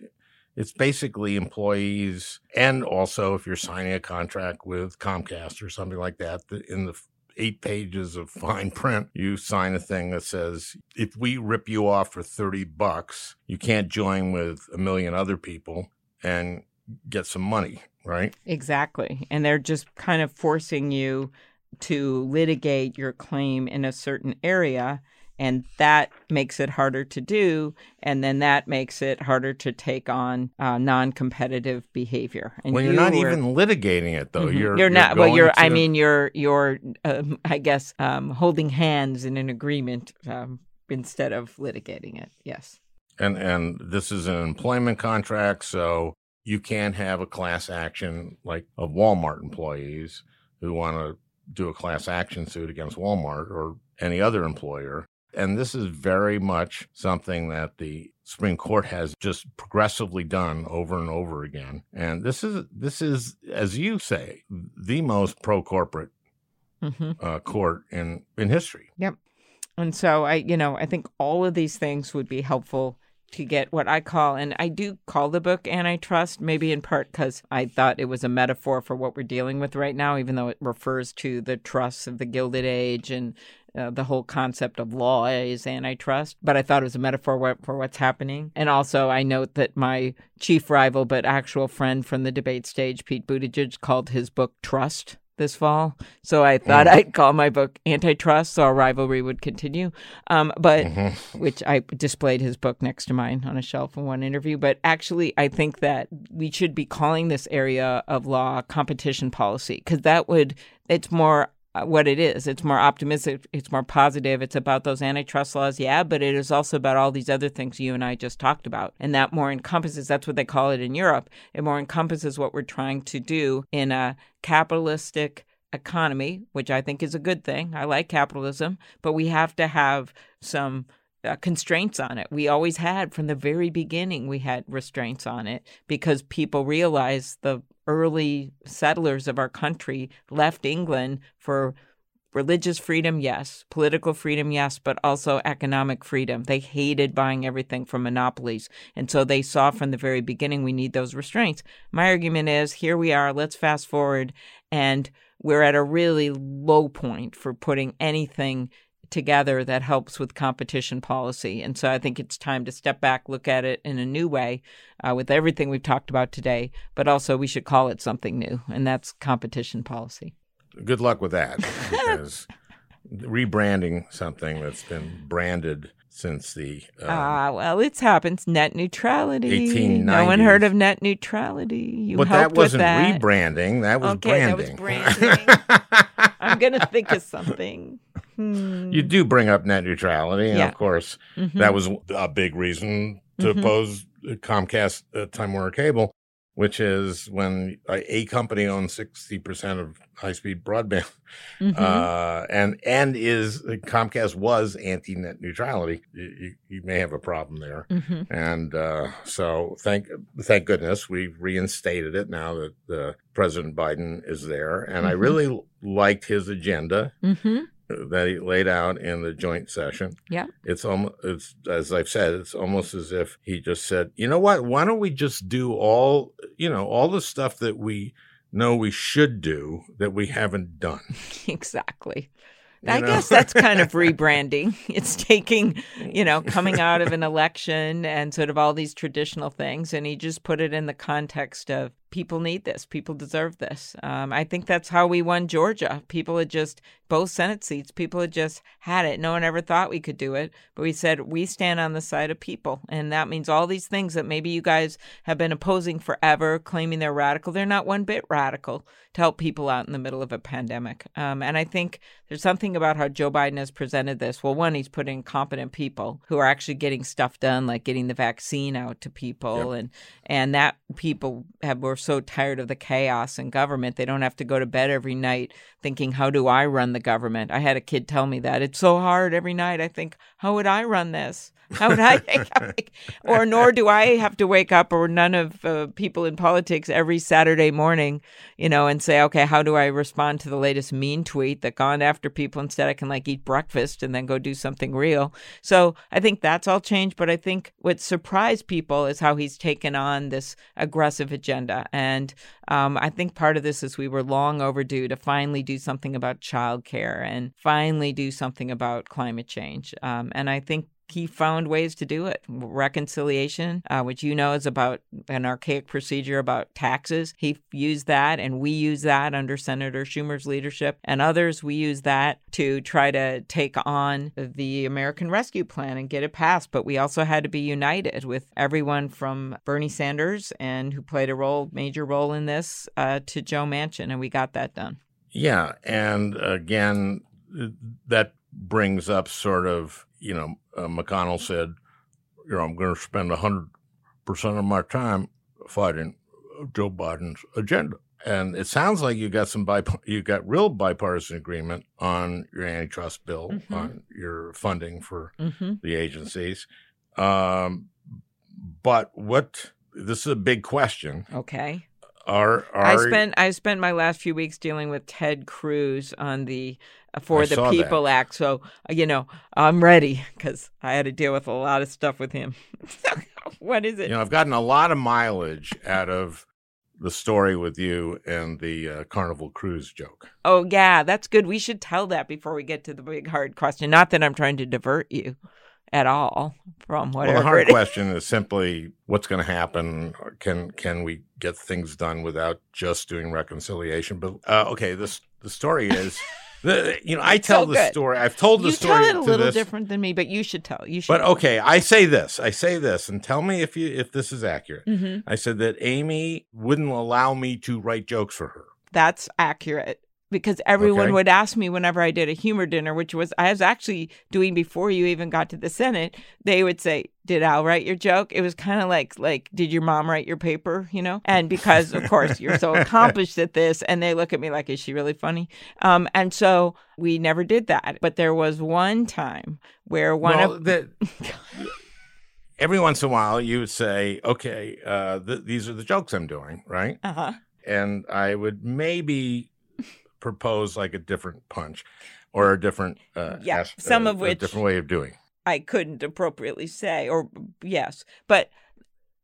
it's basically employees, and also if you're signing a contract with Comcast or something like that, in the eight pages of fine print, you sign a thing that says, if we rip you off for thirty bucks, you can't join with a million other people and get some money, right? Exactly. And they're just kind of forcing you to litigate your claim in a certain area. And that makes it harder to do. And then that makes it harder to take on uh, non-competitive behavior. And well, you're you not were, even litigating it, though. Mm-hmm. You're, you're not. You're well, you're. To... I mean, you're. You're. Um, I guess um, holding hands in an agreement um, instead of litigating it. Yes. And and this is an employment contract, so you can't have a class action like of Walmart employees who want to do a class action suit against Walmart or any other employer. And this is very much something that the Supreme Court has just progressively done over and over again. And this is, this is, as you say, the most pro-corporate mm-hmm. uh, court in, in history. Yep. And so, I, you know, I think all of these things would be helpful to get what I call, and I do call the book Antitrust, maybe in part because I thought it was a metaphor for what we're dealing with right now, even though it refers to the trusts of the Gilded Age and Uh, the whole concept of law is antitrust, but I thought it was a metaphor what, for what's happening. And also, I note that my chief rival but actual friend from the debate stage, Pete Buttigieg, called his book Trust this fall. So I thought mm. I'd call my book Antitrust, so our rivalry would continue, um, but mm-hmm. which I displayed his book next to mine on a shelf in one interview. But actually, I think that we should be calling this area of law competition policy, because that would, it's more what it is. It's more optimistic. It's more positive. It's about those antitrust laws. Yeah, but it is also about all these other things you and I just talked about. And that more encompasses, that's what they call it in Europe. It more encompasses what we're trying to do in a capitalistic economy, which I think is a good thing. I like capitalism, but we have to have some Uh, constraints on it. We always had, from the very beginning, we had restraints on it because people realized the early settlers of our country left England for religious freedom, yes, political freedom, yes, but also economic freedom. They hated buying everything from monopolies. And so they saw from the very beginning, we need those restraints. My argument is, here we are, let's fast forward, and we're at a really low point for putting anything together that helps with competition policy. And so I think it's time to step back, look at it in a new way uh, with everything we've talked about today, but also we should call it something new, and that's competition policy. Good luck with that, because rebranding something that's been branded since the... Ah, um, uh, well, it happens. Net neutrality. eighteen nineties. No one heard of net neutrality. You but helped that wasn't with that. rebranding. That was okay, branding. That was branding. I'm going to think of something. Hmm. You do bring up net neutrality. And, yeah. of course, mm-hmm. that was a big reason to mm-hmm. oppose Comcast, uh, Time Warner Cable, which is when a company owns sixty percent of high-speed broadband, mm-hmm. uh, and and is Comcast was anti-net neutrality. You, you may have a problem there, mm-hmm. and uh, so thank thank goodness we've reinstated it now that uh, President Biden is there. And mm-hmm. I really liked his agenda. Mm-hmm. That he laid out in the joint session. Yeah. It's almost, it's, as I've said, it's almost as if he just said, you know what, why don't we just do all, you know, all the stuff that we know we should do that we haven't done. Exactly. You I know? guess that's kind of rebranding. It's taking, you know, coming out of an election and sort of all these traditional things, and he just put it in the context of people need this, people deserve this. Um, I think that's how we won Georgia. People had just, both Senate seats, people had just had it. No one ever thought we could do it, but we said, we stand on the side of people. And that means all these things that maybe you guys have been opposing forever, claiming they're radical, they're not one bit radical to help people out in the middle of a pandemic. Um, and I think there's something about how Joe Biden has presented this. Well, one, he's put in competent people who are actually getting stuff done, like getting the vaccine out to people. Yep. And, and that people have were so tired of the chaos in government. They don't have to go to bed every night thinking, how do I run the government? I had a kid tell me that. It's so hard every night. I think, how would I run this? How would I? Or nor do I have to wake up, or none of uh, people in politics every Saturday morning, you know, and say, okay, how do I respond to the latest mean tweet that gone after people? Instead, I can like eat breakfast and then go do something real. So I think that's all changed. But I think what surprised people is how he's taken on this aggressive agenda. And um, I think part of this is we were long overdue to finally do something about childcare and finally do something about climate change. Um, and I think he found ways to do it. Reconciliation, uh, which you know is about an archaic procedure about taxes. He used that, and we use that under Senator Schumer's leadership and others. We use that to try to take on the American Rescue Plan and get it passed. But we also had to be united with everyone from Bernie Sanders, and who played a role, major role in this, uh, to Joe Manchin, and we got that done. Yeah, and again, that brings up sort of, you know, uh, McConnell said, you know, I'm going to spend one hundred percent of my time fighting Joe Biden's agenda. And it sounds like you got some bi- you got real bipartisan agreement on your antitrust bill, mm-hmm. on your funding for mm-hmm. the agencies. Um, but what – this is a big question. Okay. Are, are, I spent I spent my last few weeks dealing with Ted Cruz on the For I the People that. Act. So, you know, I'm ready because I had to deal with a lot of stuff with him. What is it? You know, I've gotten a lot of mileage out of the story with you and the uh, Carnival Cruise joke. Oh, yeah, that's good. We should tell that before we get to the big hard question. Not that I'm trying to divert you at all from whatever. Well, the hard question is simply what's going to happen. Can can we get things done without just doing reconciliation? But uh, okay, this the story is, the, you know, I tell so the story. I've told the you story. You tell it a little this. different than me, but you should tell. You should. But okay, I say this. I say this, and tell me if you if this is accurate. Mm-hmm. I said that Amy wouldn't allow me to write jokes for her. That's accurate. Because everyone okay. would ask me whenever I did a humor dinner, which was I was actually doing before you even got to the Senate, they would say, did Al write your joke? It was kind of like, like, did your mom write your paper, you know? And because, of course, you're so accomplished at this, and they look at me like, is she really funny? Um, and so we never did that. But there was one time where one well, of... The... Every once in a while, you would say, okay, uh, th- these are the jokes I'm doing, right? Uh-huh. And I would maybe... propose like a different punch or a different uh, yeah, ask, some uh, of which a different way of doing. I couldn't appropriately say, or yes, but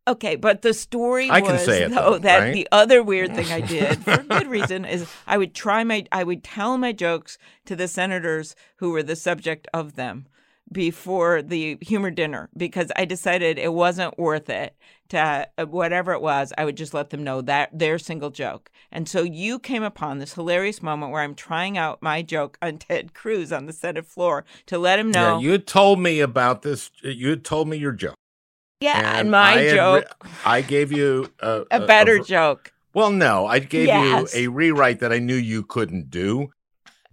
okay, but the story I was can say it, though, though, that right? The other weird thing I did for good reason is I would try my I would tell my jokes to the senators who were the subject of them before the humor dinner, because I decided it wasn't worth it to uh, whatever it was, I would just let them know that their single joke. And so you came upon this hilarious moment where I'm trying out my joke on Ted Cruz on the Senate floor to let him know. Yeah, you told me about this. You told me your joke. Yeah, and my I joke. Re- I gave you a, a better a, a, joke. Well, no, I gave yes. you a rewrite that I knew you couldn't do,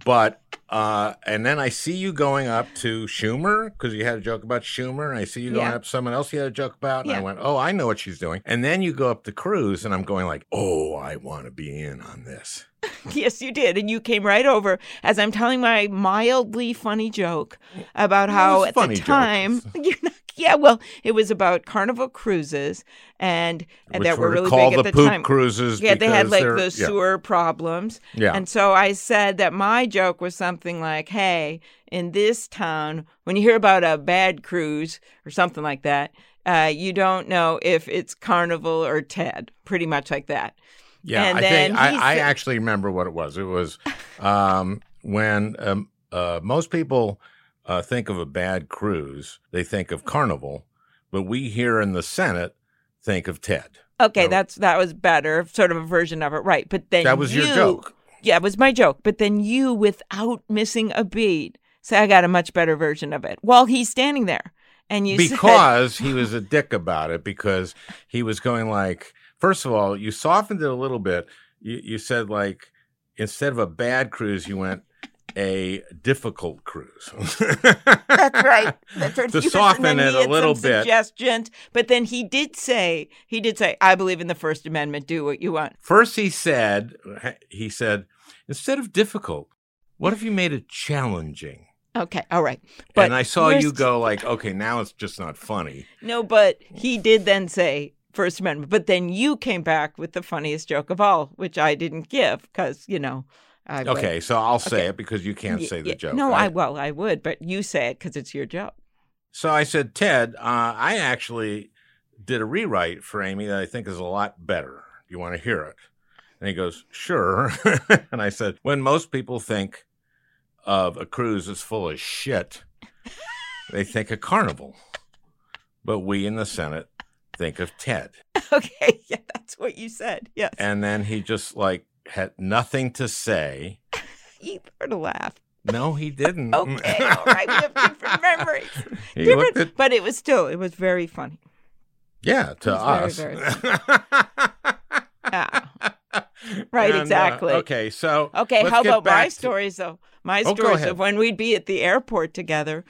but Uh, and then I see you going up to Schumer, because you had a joke about Schumer, and I see you going yeah. up to someone else you had a joke about, and yeah. I went, oh, I know what she's doing. And then you go up to Cruz, and I'm going like, oh, I want to be in on this. Yes, you did. And you came right over as I'm telling my mildly funny joke about how at the time, you know, yeah, well, it was about Carnival cruises and, and that were really big at the time. Cruises yeah, they had like the sewer problems. Yeah. And so I said that my joke was something like, hey, in this town, when you hear about a bad cruise or something like that, uh, you don't know if it's Carnival or Ted, pretty much like that. Yeah, and I think I, I actually remember what it was. It was um, when um, uh, most people uh, think of a bad cruise, they think of Carnival, but we here in the Senate think of Ted. Okay, that, that's that was better, sort of a version of it, right? But then that was you, your joke. Yeah, it was my joke. But then you, without missing a beat, say I got a much better version of it while he's standing there, and you because said, he was a dick about it because he was going like. First of all, you softened it a little bit. You, you said, like, instead of a bad cruise, you went a difficult cruise. That's right. That's right. To soften it a little bit. Suggestions. But then he did say, he did say, I believe in the First Amendment. Do what you want. First he said, he said, instead of difficult, what if you made it challenging? Okay, all right. But and I saw you go like, okay, now it's just not funny. No, but he did then say, First Amendment. But then you came back with the funniest joke of all, which I didn't give because, you know, I Okay, would. so I'll say okay. it because you can't y- say the y- joke. No, right? I well, I would, but you say it because it's your joke. So I said, Ted, uh, I actually did a rewrite for Amy that I think is a lot better. Do you want to hear it? And he goes, sure. And I said, when most people think of a cruise as full of shit, they think of Carnival. But we in the Senate think of Ted. Okay, yeah, that's what you said, yes. And then he just, like, had nothing to say. He heard a laugh. No, he didn't. Okay, all right, we have different memories. He different, at... But it was still, it was very funny. Yeah, to us. Very, very funny. Yeah. Right, and, exactly. Uh, okay, so Okay, how about my to... stories, though? My oh, stories of when we'd be at the airport together,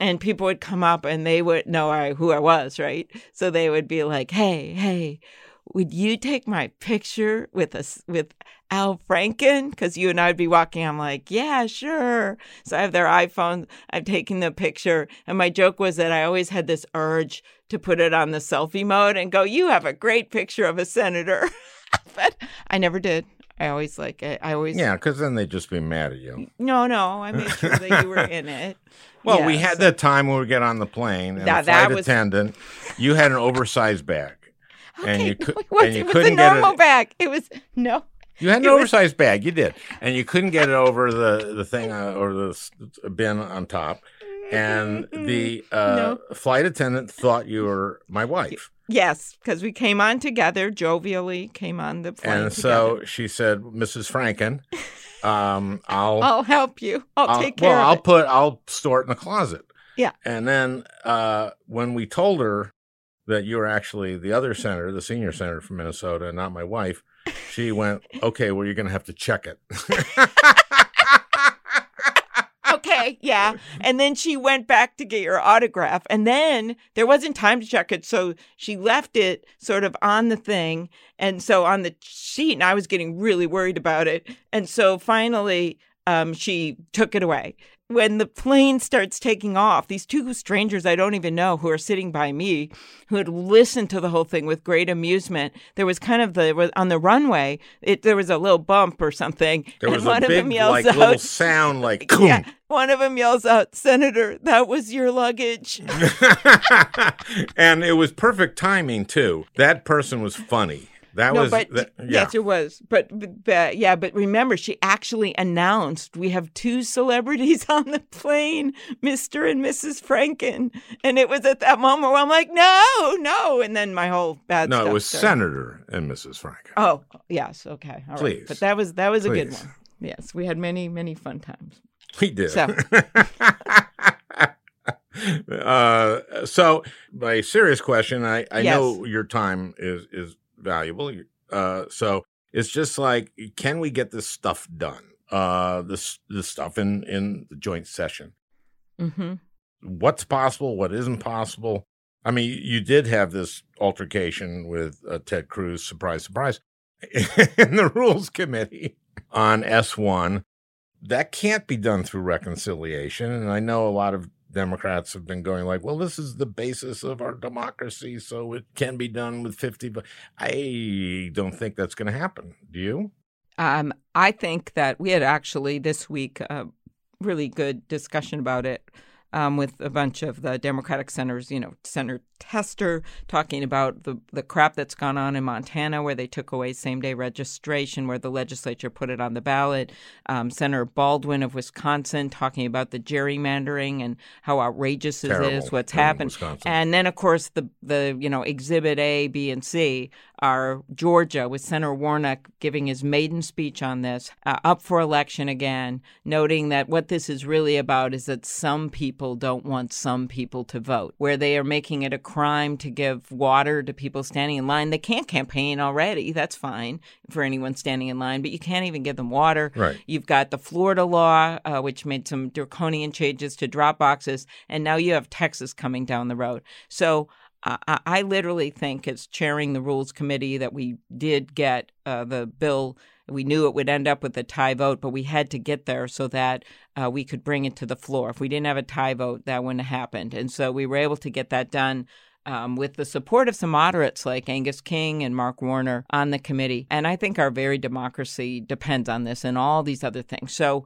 and people would come up and they would know I, who I was, right? So they would be like, hey, hey, would you take my picture with us, with Al Franken? Because you and I would be walking. I'm like, yeah, sure. So I have their iPhone. I'm taking the picture. And my joke was that I always had this urge to put it on the selfie mode and go, you have a great picture of a senator. But I never did. I always like it. I always yeah, because then they'd just be mad at you. No, no, I made sure that you were in it. Well, yeah, we had so. that time when we get on the plane, and now, the flight was... attendant, you had an oversized bag, okay, and you, co- no, and you it couldn't was get a normal it... bag. It was no. You had an it oversized was... bag. You did, and you couldn't get it over the the thing uh, or the bin on top, and the uh, no. flight attendant thought you were my wife. Yes, because we came on together, jovially came on the plane And so together. She said, Missus Franken, um, I'll... I'll help you. I'll, I'll take care well, of Well, I'll it. put, I'll store it in the closet. Yeah. And then uh, when we told her that you were actually the other senator, the senior senator from Minnesota, and not my wife, she went, okay, well, you're going to have to check it. Okay, yeah. And then she went back to get your autograph. And then there wasn't time to check it. So she left it sort of on the thing. And so on the sheet, and I was getting really worried about it. And so finally, um, she took it away. When the plane starts taking off, these two strangers I don't even know who are sitting by me, who had listened to the whole thing with great amusement, there was kind of the, on the runway, it, there was a little bump or something. There was and one a big, of them yells like, out, little sound like, yeah, one of them yells out, Senator, that was your luggage. And it was perfect timing, too. That person was funny. That no, was but, that, yeah. Yes, it was. But, but, but yeah, but remember, she actually announced we have two celebrities on the plane, Mister and Missus Franken, and it was at that moment where I'm like, no, no, and then my whole bad. No, stuff it was started. Senator and Missus Franken. Oh yes, okay, all Please. right. But that was that was Please. a good one. Yes, we had many many fun times. We did. So. uh, so my serious question, I, I yes. know your time is is. valuable. Uh, so it's just like, can we get this stuff done? uh, this this stuff in, in the joint session. Mm-hmm. What's possible? What isn't possible? I mean, you did have this altercation with uh, Ted Cruz, surprise, surprise, in the Rules Committee on S one. That can't be done through reconciliation. And I know a lot of Democrats have been going like, well, this is the basis of our democracy, so it can be done with fifty. But I don't think that's going to happen. Do you? Um, I think that we had actually this week a really good discussion about it um, with a bunch of the Democratic senators, you know, Senator Tester talking about the, the crap that's gone on in Montana where they took away same-day registration, where the legislature put it on the ballot. Um, Senator Baldwin of Wisconsin talking about the gerrymandering and how outrageous terrible, it is, what's happened. Wisconsin. And then, of course, the, the you know, Exhibit A, B, and C are Georgia, with Senator Warnock giving his maiden speech on this, uh, up for election again, noting that what this is really about is that some people don't want some people to vote, where they are making it a crime to give water to people standing in line. They can't campaign already. That's fine for anyone standing in line, but you can't even give them water. Right. You've got the Florida law, uh, which made some draconian changes to drop boxes, and now you have Texas coming down the road. So I, I literally think it's chairing the Rules Committee that we did get uh, the bill. We knew it would end up with a tie vote, but we had to get there so that uh, we could bring it to the floor. If we didn't have a tie vote, that wouldn't have happened. And so we were able to get that done um, with the support of some moderates like Angus King and Mark Warner on the committee. And I think our very democracy depends on this and all these other things. So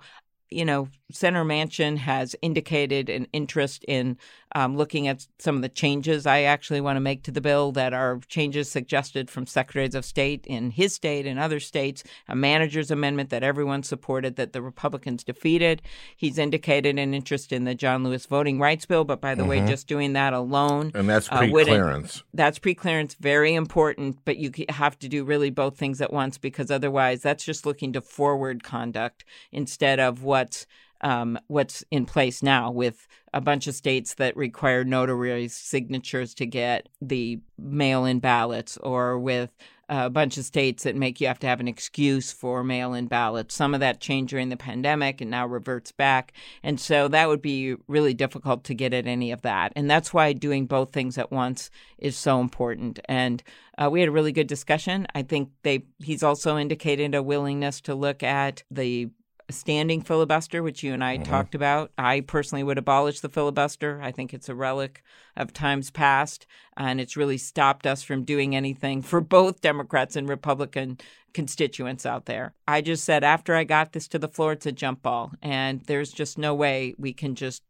you know, Senator Manchin has indicated an interest in um, looking at some of the changes I actually want to make to the bill that are changes suggested from secretaries of state in his state and other states, a manager's amendment that everyone supported that the Republicans defeated. He's indicated an interest in the John Lewis voting rights bill, but by the mm-hmm. way, just doing that alone. And that's pre-clearance. Uh, that's pre-clearance, very important, but you have to do really both things at once because otherwise that's just looking to forward conduct instead of what What's um, what's in place now with a bunch of states that require notaries' signatures to get the mail-in ballots, or with a bunch of states that make you have to have an excuse for mail-in ballots. Some of that changed during the pandemic and now reverts back. And so that would be really difficult to get at any of that. And that's why doing both things at once is so important. And uh, we had a really good discussion. I think they he's also indicated a willingness to look at the standing filibuster, which you and I mm-hmm. talked about. I personally would abolish the filibuster. I think it's a relic of times past, and it's really stopped us from doing anything for both Democrats and Republican constituents out there. I just said after I got this to the floor, it's a jump ball, and there's just no way we can just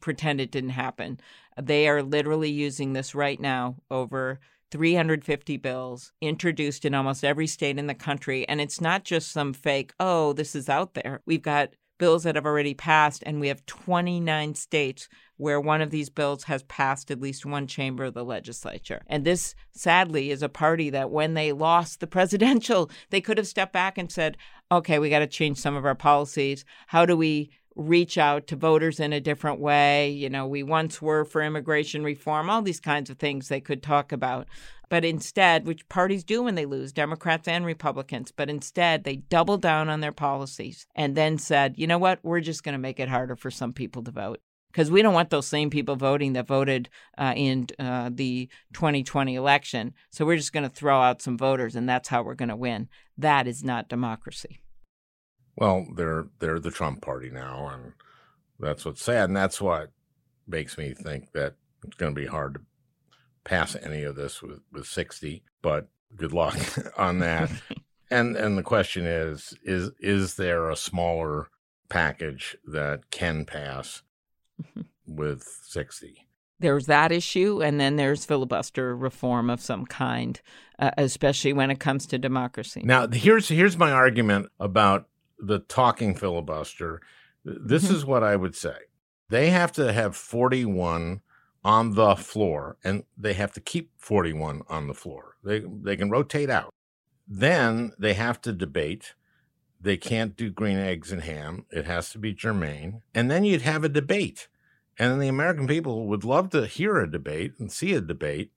pretend it didn't happen. They are literally using this right now over three hundred fifty bills introduced in almost every state in the country. And it's not just some fake, oh, this is out there. We've got bills that have already passed, and we have twenty-nine states where one of these bills has passed at least one chamber of the legislature. And this, sadly, is a party that when they lost the presidential, they could have stepped back and said, okay, we got to change some of our policies. How do we reach out to voters in a different way? You know, we once were for immigration reform, all these kinds of things they could talk about. But instead, which parties do when they lose, Democrats and Republicans, but instead they doubled down on their policies and then said, you know what, we're just going to make it harder for some people to vote because we don't want those same people voting that voted uh, in uh, the twenty twenty election. So we're just going to throw out some voters and that's how we're going to win. That is not democracy. Well, they're they're the Trump party now, and that's what's sad, and that's what makes me think that it's going to be hard to pass any of this with, with sixty, but good luck on that. and and the question is, is is there a smaller package that can pass with sixty? There's that issue, and then there's filibuster reform of some kind, uh, especially when it comes to democracy. Now, here's here's my argument about the talking filibuster. This mm-hmm. is what I would say. They have to have forty-one on the floor, and they have to keep forty-one on the floor. They they can rotate out. Then they have to debate. They can't do green eggs and ham. It has to be germane. And then you'd have a debate. And then the American people would love to hear a debate and see a debate.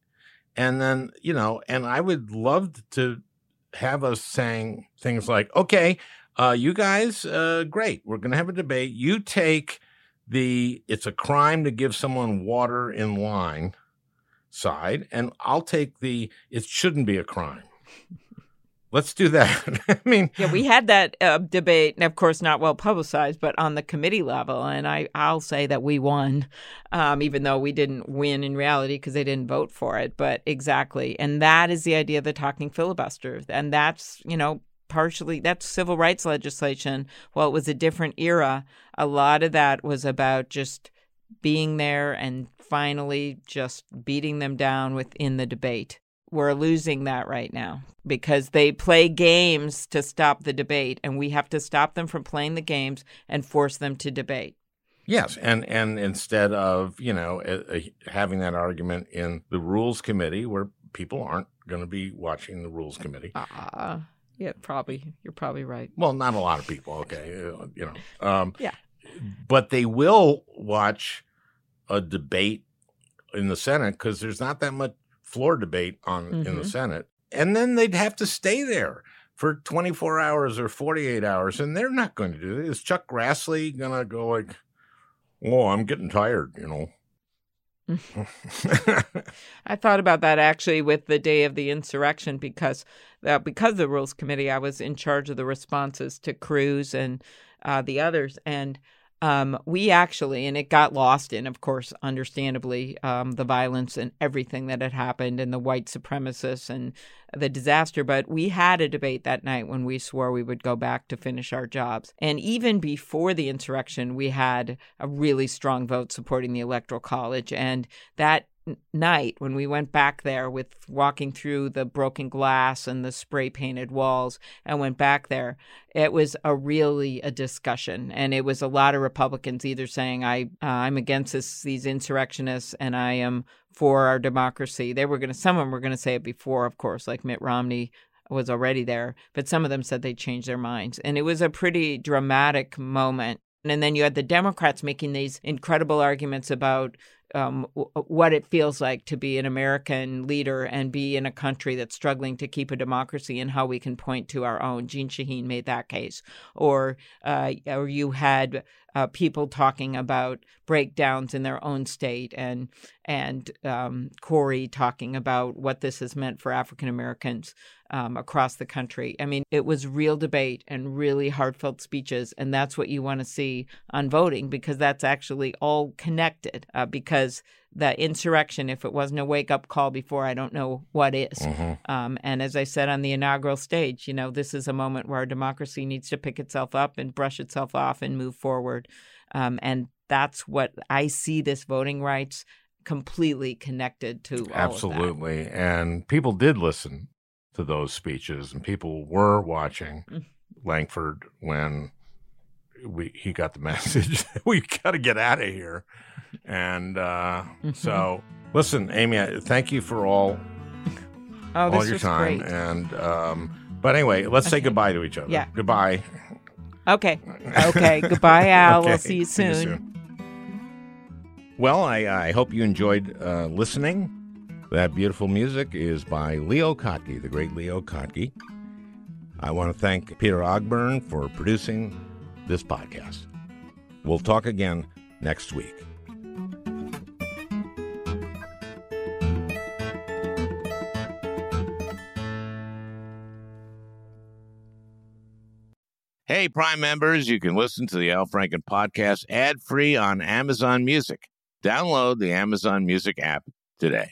And then, you know, and I would love to have us saying things like, okay, uh, you guys, uh, great. We're going to have a debate. You take the it's a crime to give someone water in line side, and I'll take the it shouldn't be a crime. Let's do that. I mean, yeah, we had that uh, debate, and of course, not well publicized, but on the committee level. And I, I'll say that we won, um, even though we didn't win in reality because they didn't vote for it. But exactly. And that is the idea of the talking filibuster. And that's, you know, partially that's civil rights legislation. While it was a different era, a lot of that was about just being there and finally just beating them down within the debate. We're losing that right now because they play games to stop the debate, and we have to stop them from playing the games and force them to debate. Yes, and and instead of, you know, a, a, having that argument in the Rules Committee where people aren't going to be watching the Rules Committee. Uh, yeah, probably. You're probably right. Well, not a lot of people, okay, you know. Um, yeah. But they will watch a debate in the Senate because there's not that much floor debate on mm-hmm. in the Senate, and then they'd have to stay there for twenty-four hours or forty-eight hours, and they're not going to do it. Is Chuck Grassley going to go like, oh, I'm getting tired, you know? I thought about that actually with the day of the insurrection because uh, because of the Rules Committee, I was in charge of the responses to Cruz and uh, the others, and Um, we actually, and it got lost in, of course, understandably, um, the violence and everything that had happened and the white supremacists and the disaster. But we had a debate that night when we swore we would go back to finish our jobs. And even before the insurrection, we had a really strong vote supporting the Electoral College. And that night when we went back there with walking through the broken glass and the spray painted walls and went back there, it was a really a discussion. And it was a lot of Republicans either saying, I, uh, I'm against this, these insurrectionists and I am for our democracy. They were going to, some of them were going to say it before, of course, like Mitt Romney was already there, but some of them said they changed their minds. And it was a pretty dramatic moment. And then you had the Democrats making these incredible arguments about Um, w- what it feels like to be an American leader and be in a country that's struggling to keep a democracy and how we can point to our own. Jean Shaheen made that case. Or, uh, or you had uh, people talking about breakdowns in their own state and and um, Corey talking about what this has meant for African Americans um, across the country. I mean, it was real debate and really heartfelt speeches. And that's what you want to see on voting because that's actually all connected uh, because the insurrection, if it wasn't a wake-up call before, I don't know what is. Mm-hmm. Um, and as I said on the inaugural stage, you know, this is a moment where our democracy needs to pick itself up and brush itself off and move forward. Um, and that's what I see this voting rights completely connected to. Absolutely. All of that. And people did listen to those speeches, and people were watching mm-hmm. Lankford when we he got the message that we got to get out of here. And uh, so, listen, Amy, thank you for all, oh, all this your was time. Great. And um, but anyway, let's okay. say goodbye to each other. Yeah. Goodbye. Okay. Okay. Goodbye, Al. Okay. We'll see you soon. See you soon. Well, I, I hope you enjoyed uh, listening. That beautiful music is by Leo Kottke, the great Leo Kottke. I want to thank Peter Ogburn for producing this podcast. We'll talk again next week. Hey, Prime members, you can listen to the Al Franken podcast ad-free on Amazon Music. Download the Amazon Music app today.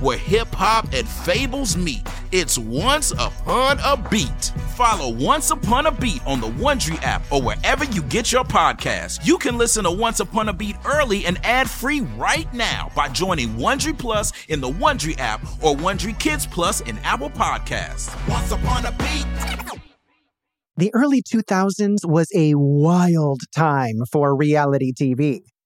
where hip-hop and fables meet. It's Once Upon a Beat. Follow Once Upon a Beat on the Wondery app or wherever you get your podcasts. You can listen to Once Upon a Beat early and ad-free right now by joining Wondery Plus in the Wondery app or Wondery Kids Plus in Apple Podcasts. Once Upon a Beat. The early two thousands was a wild time for reality T V.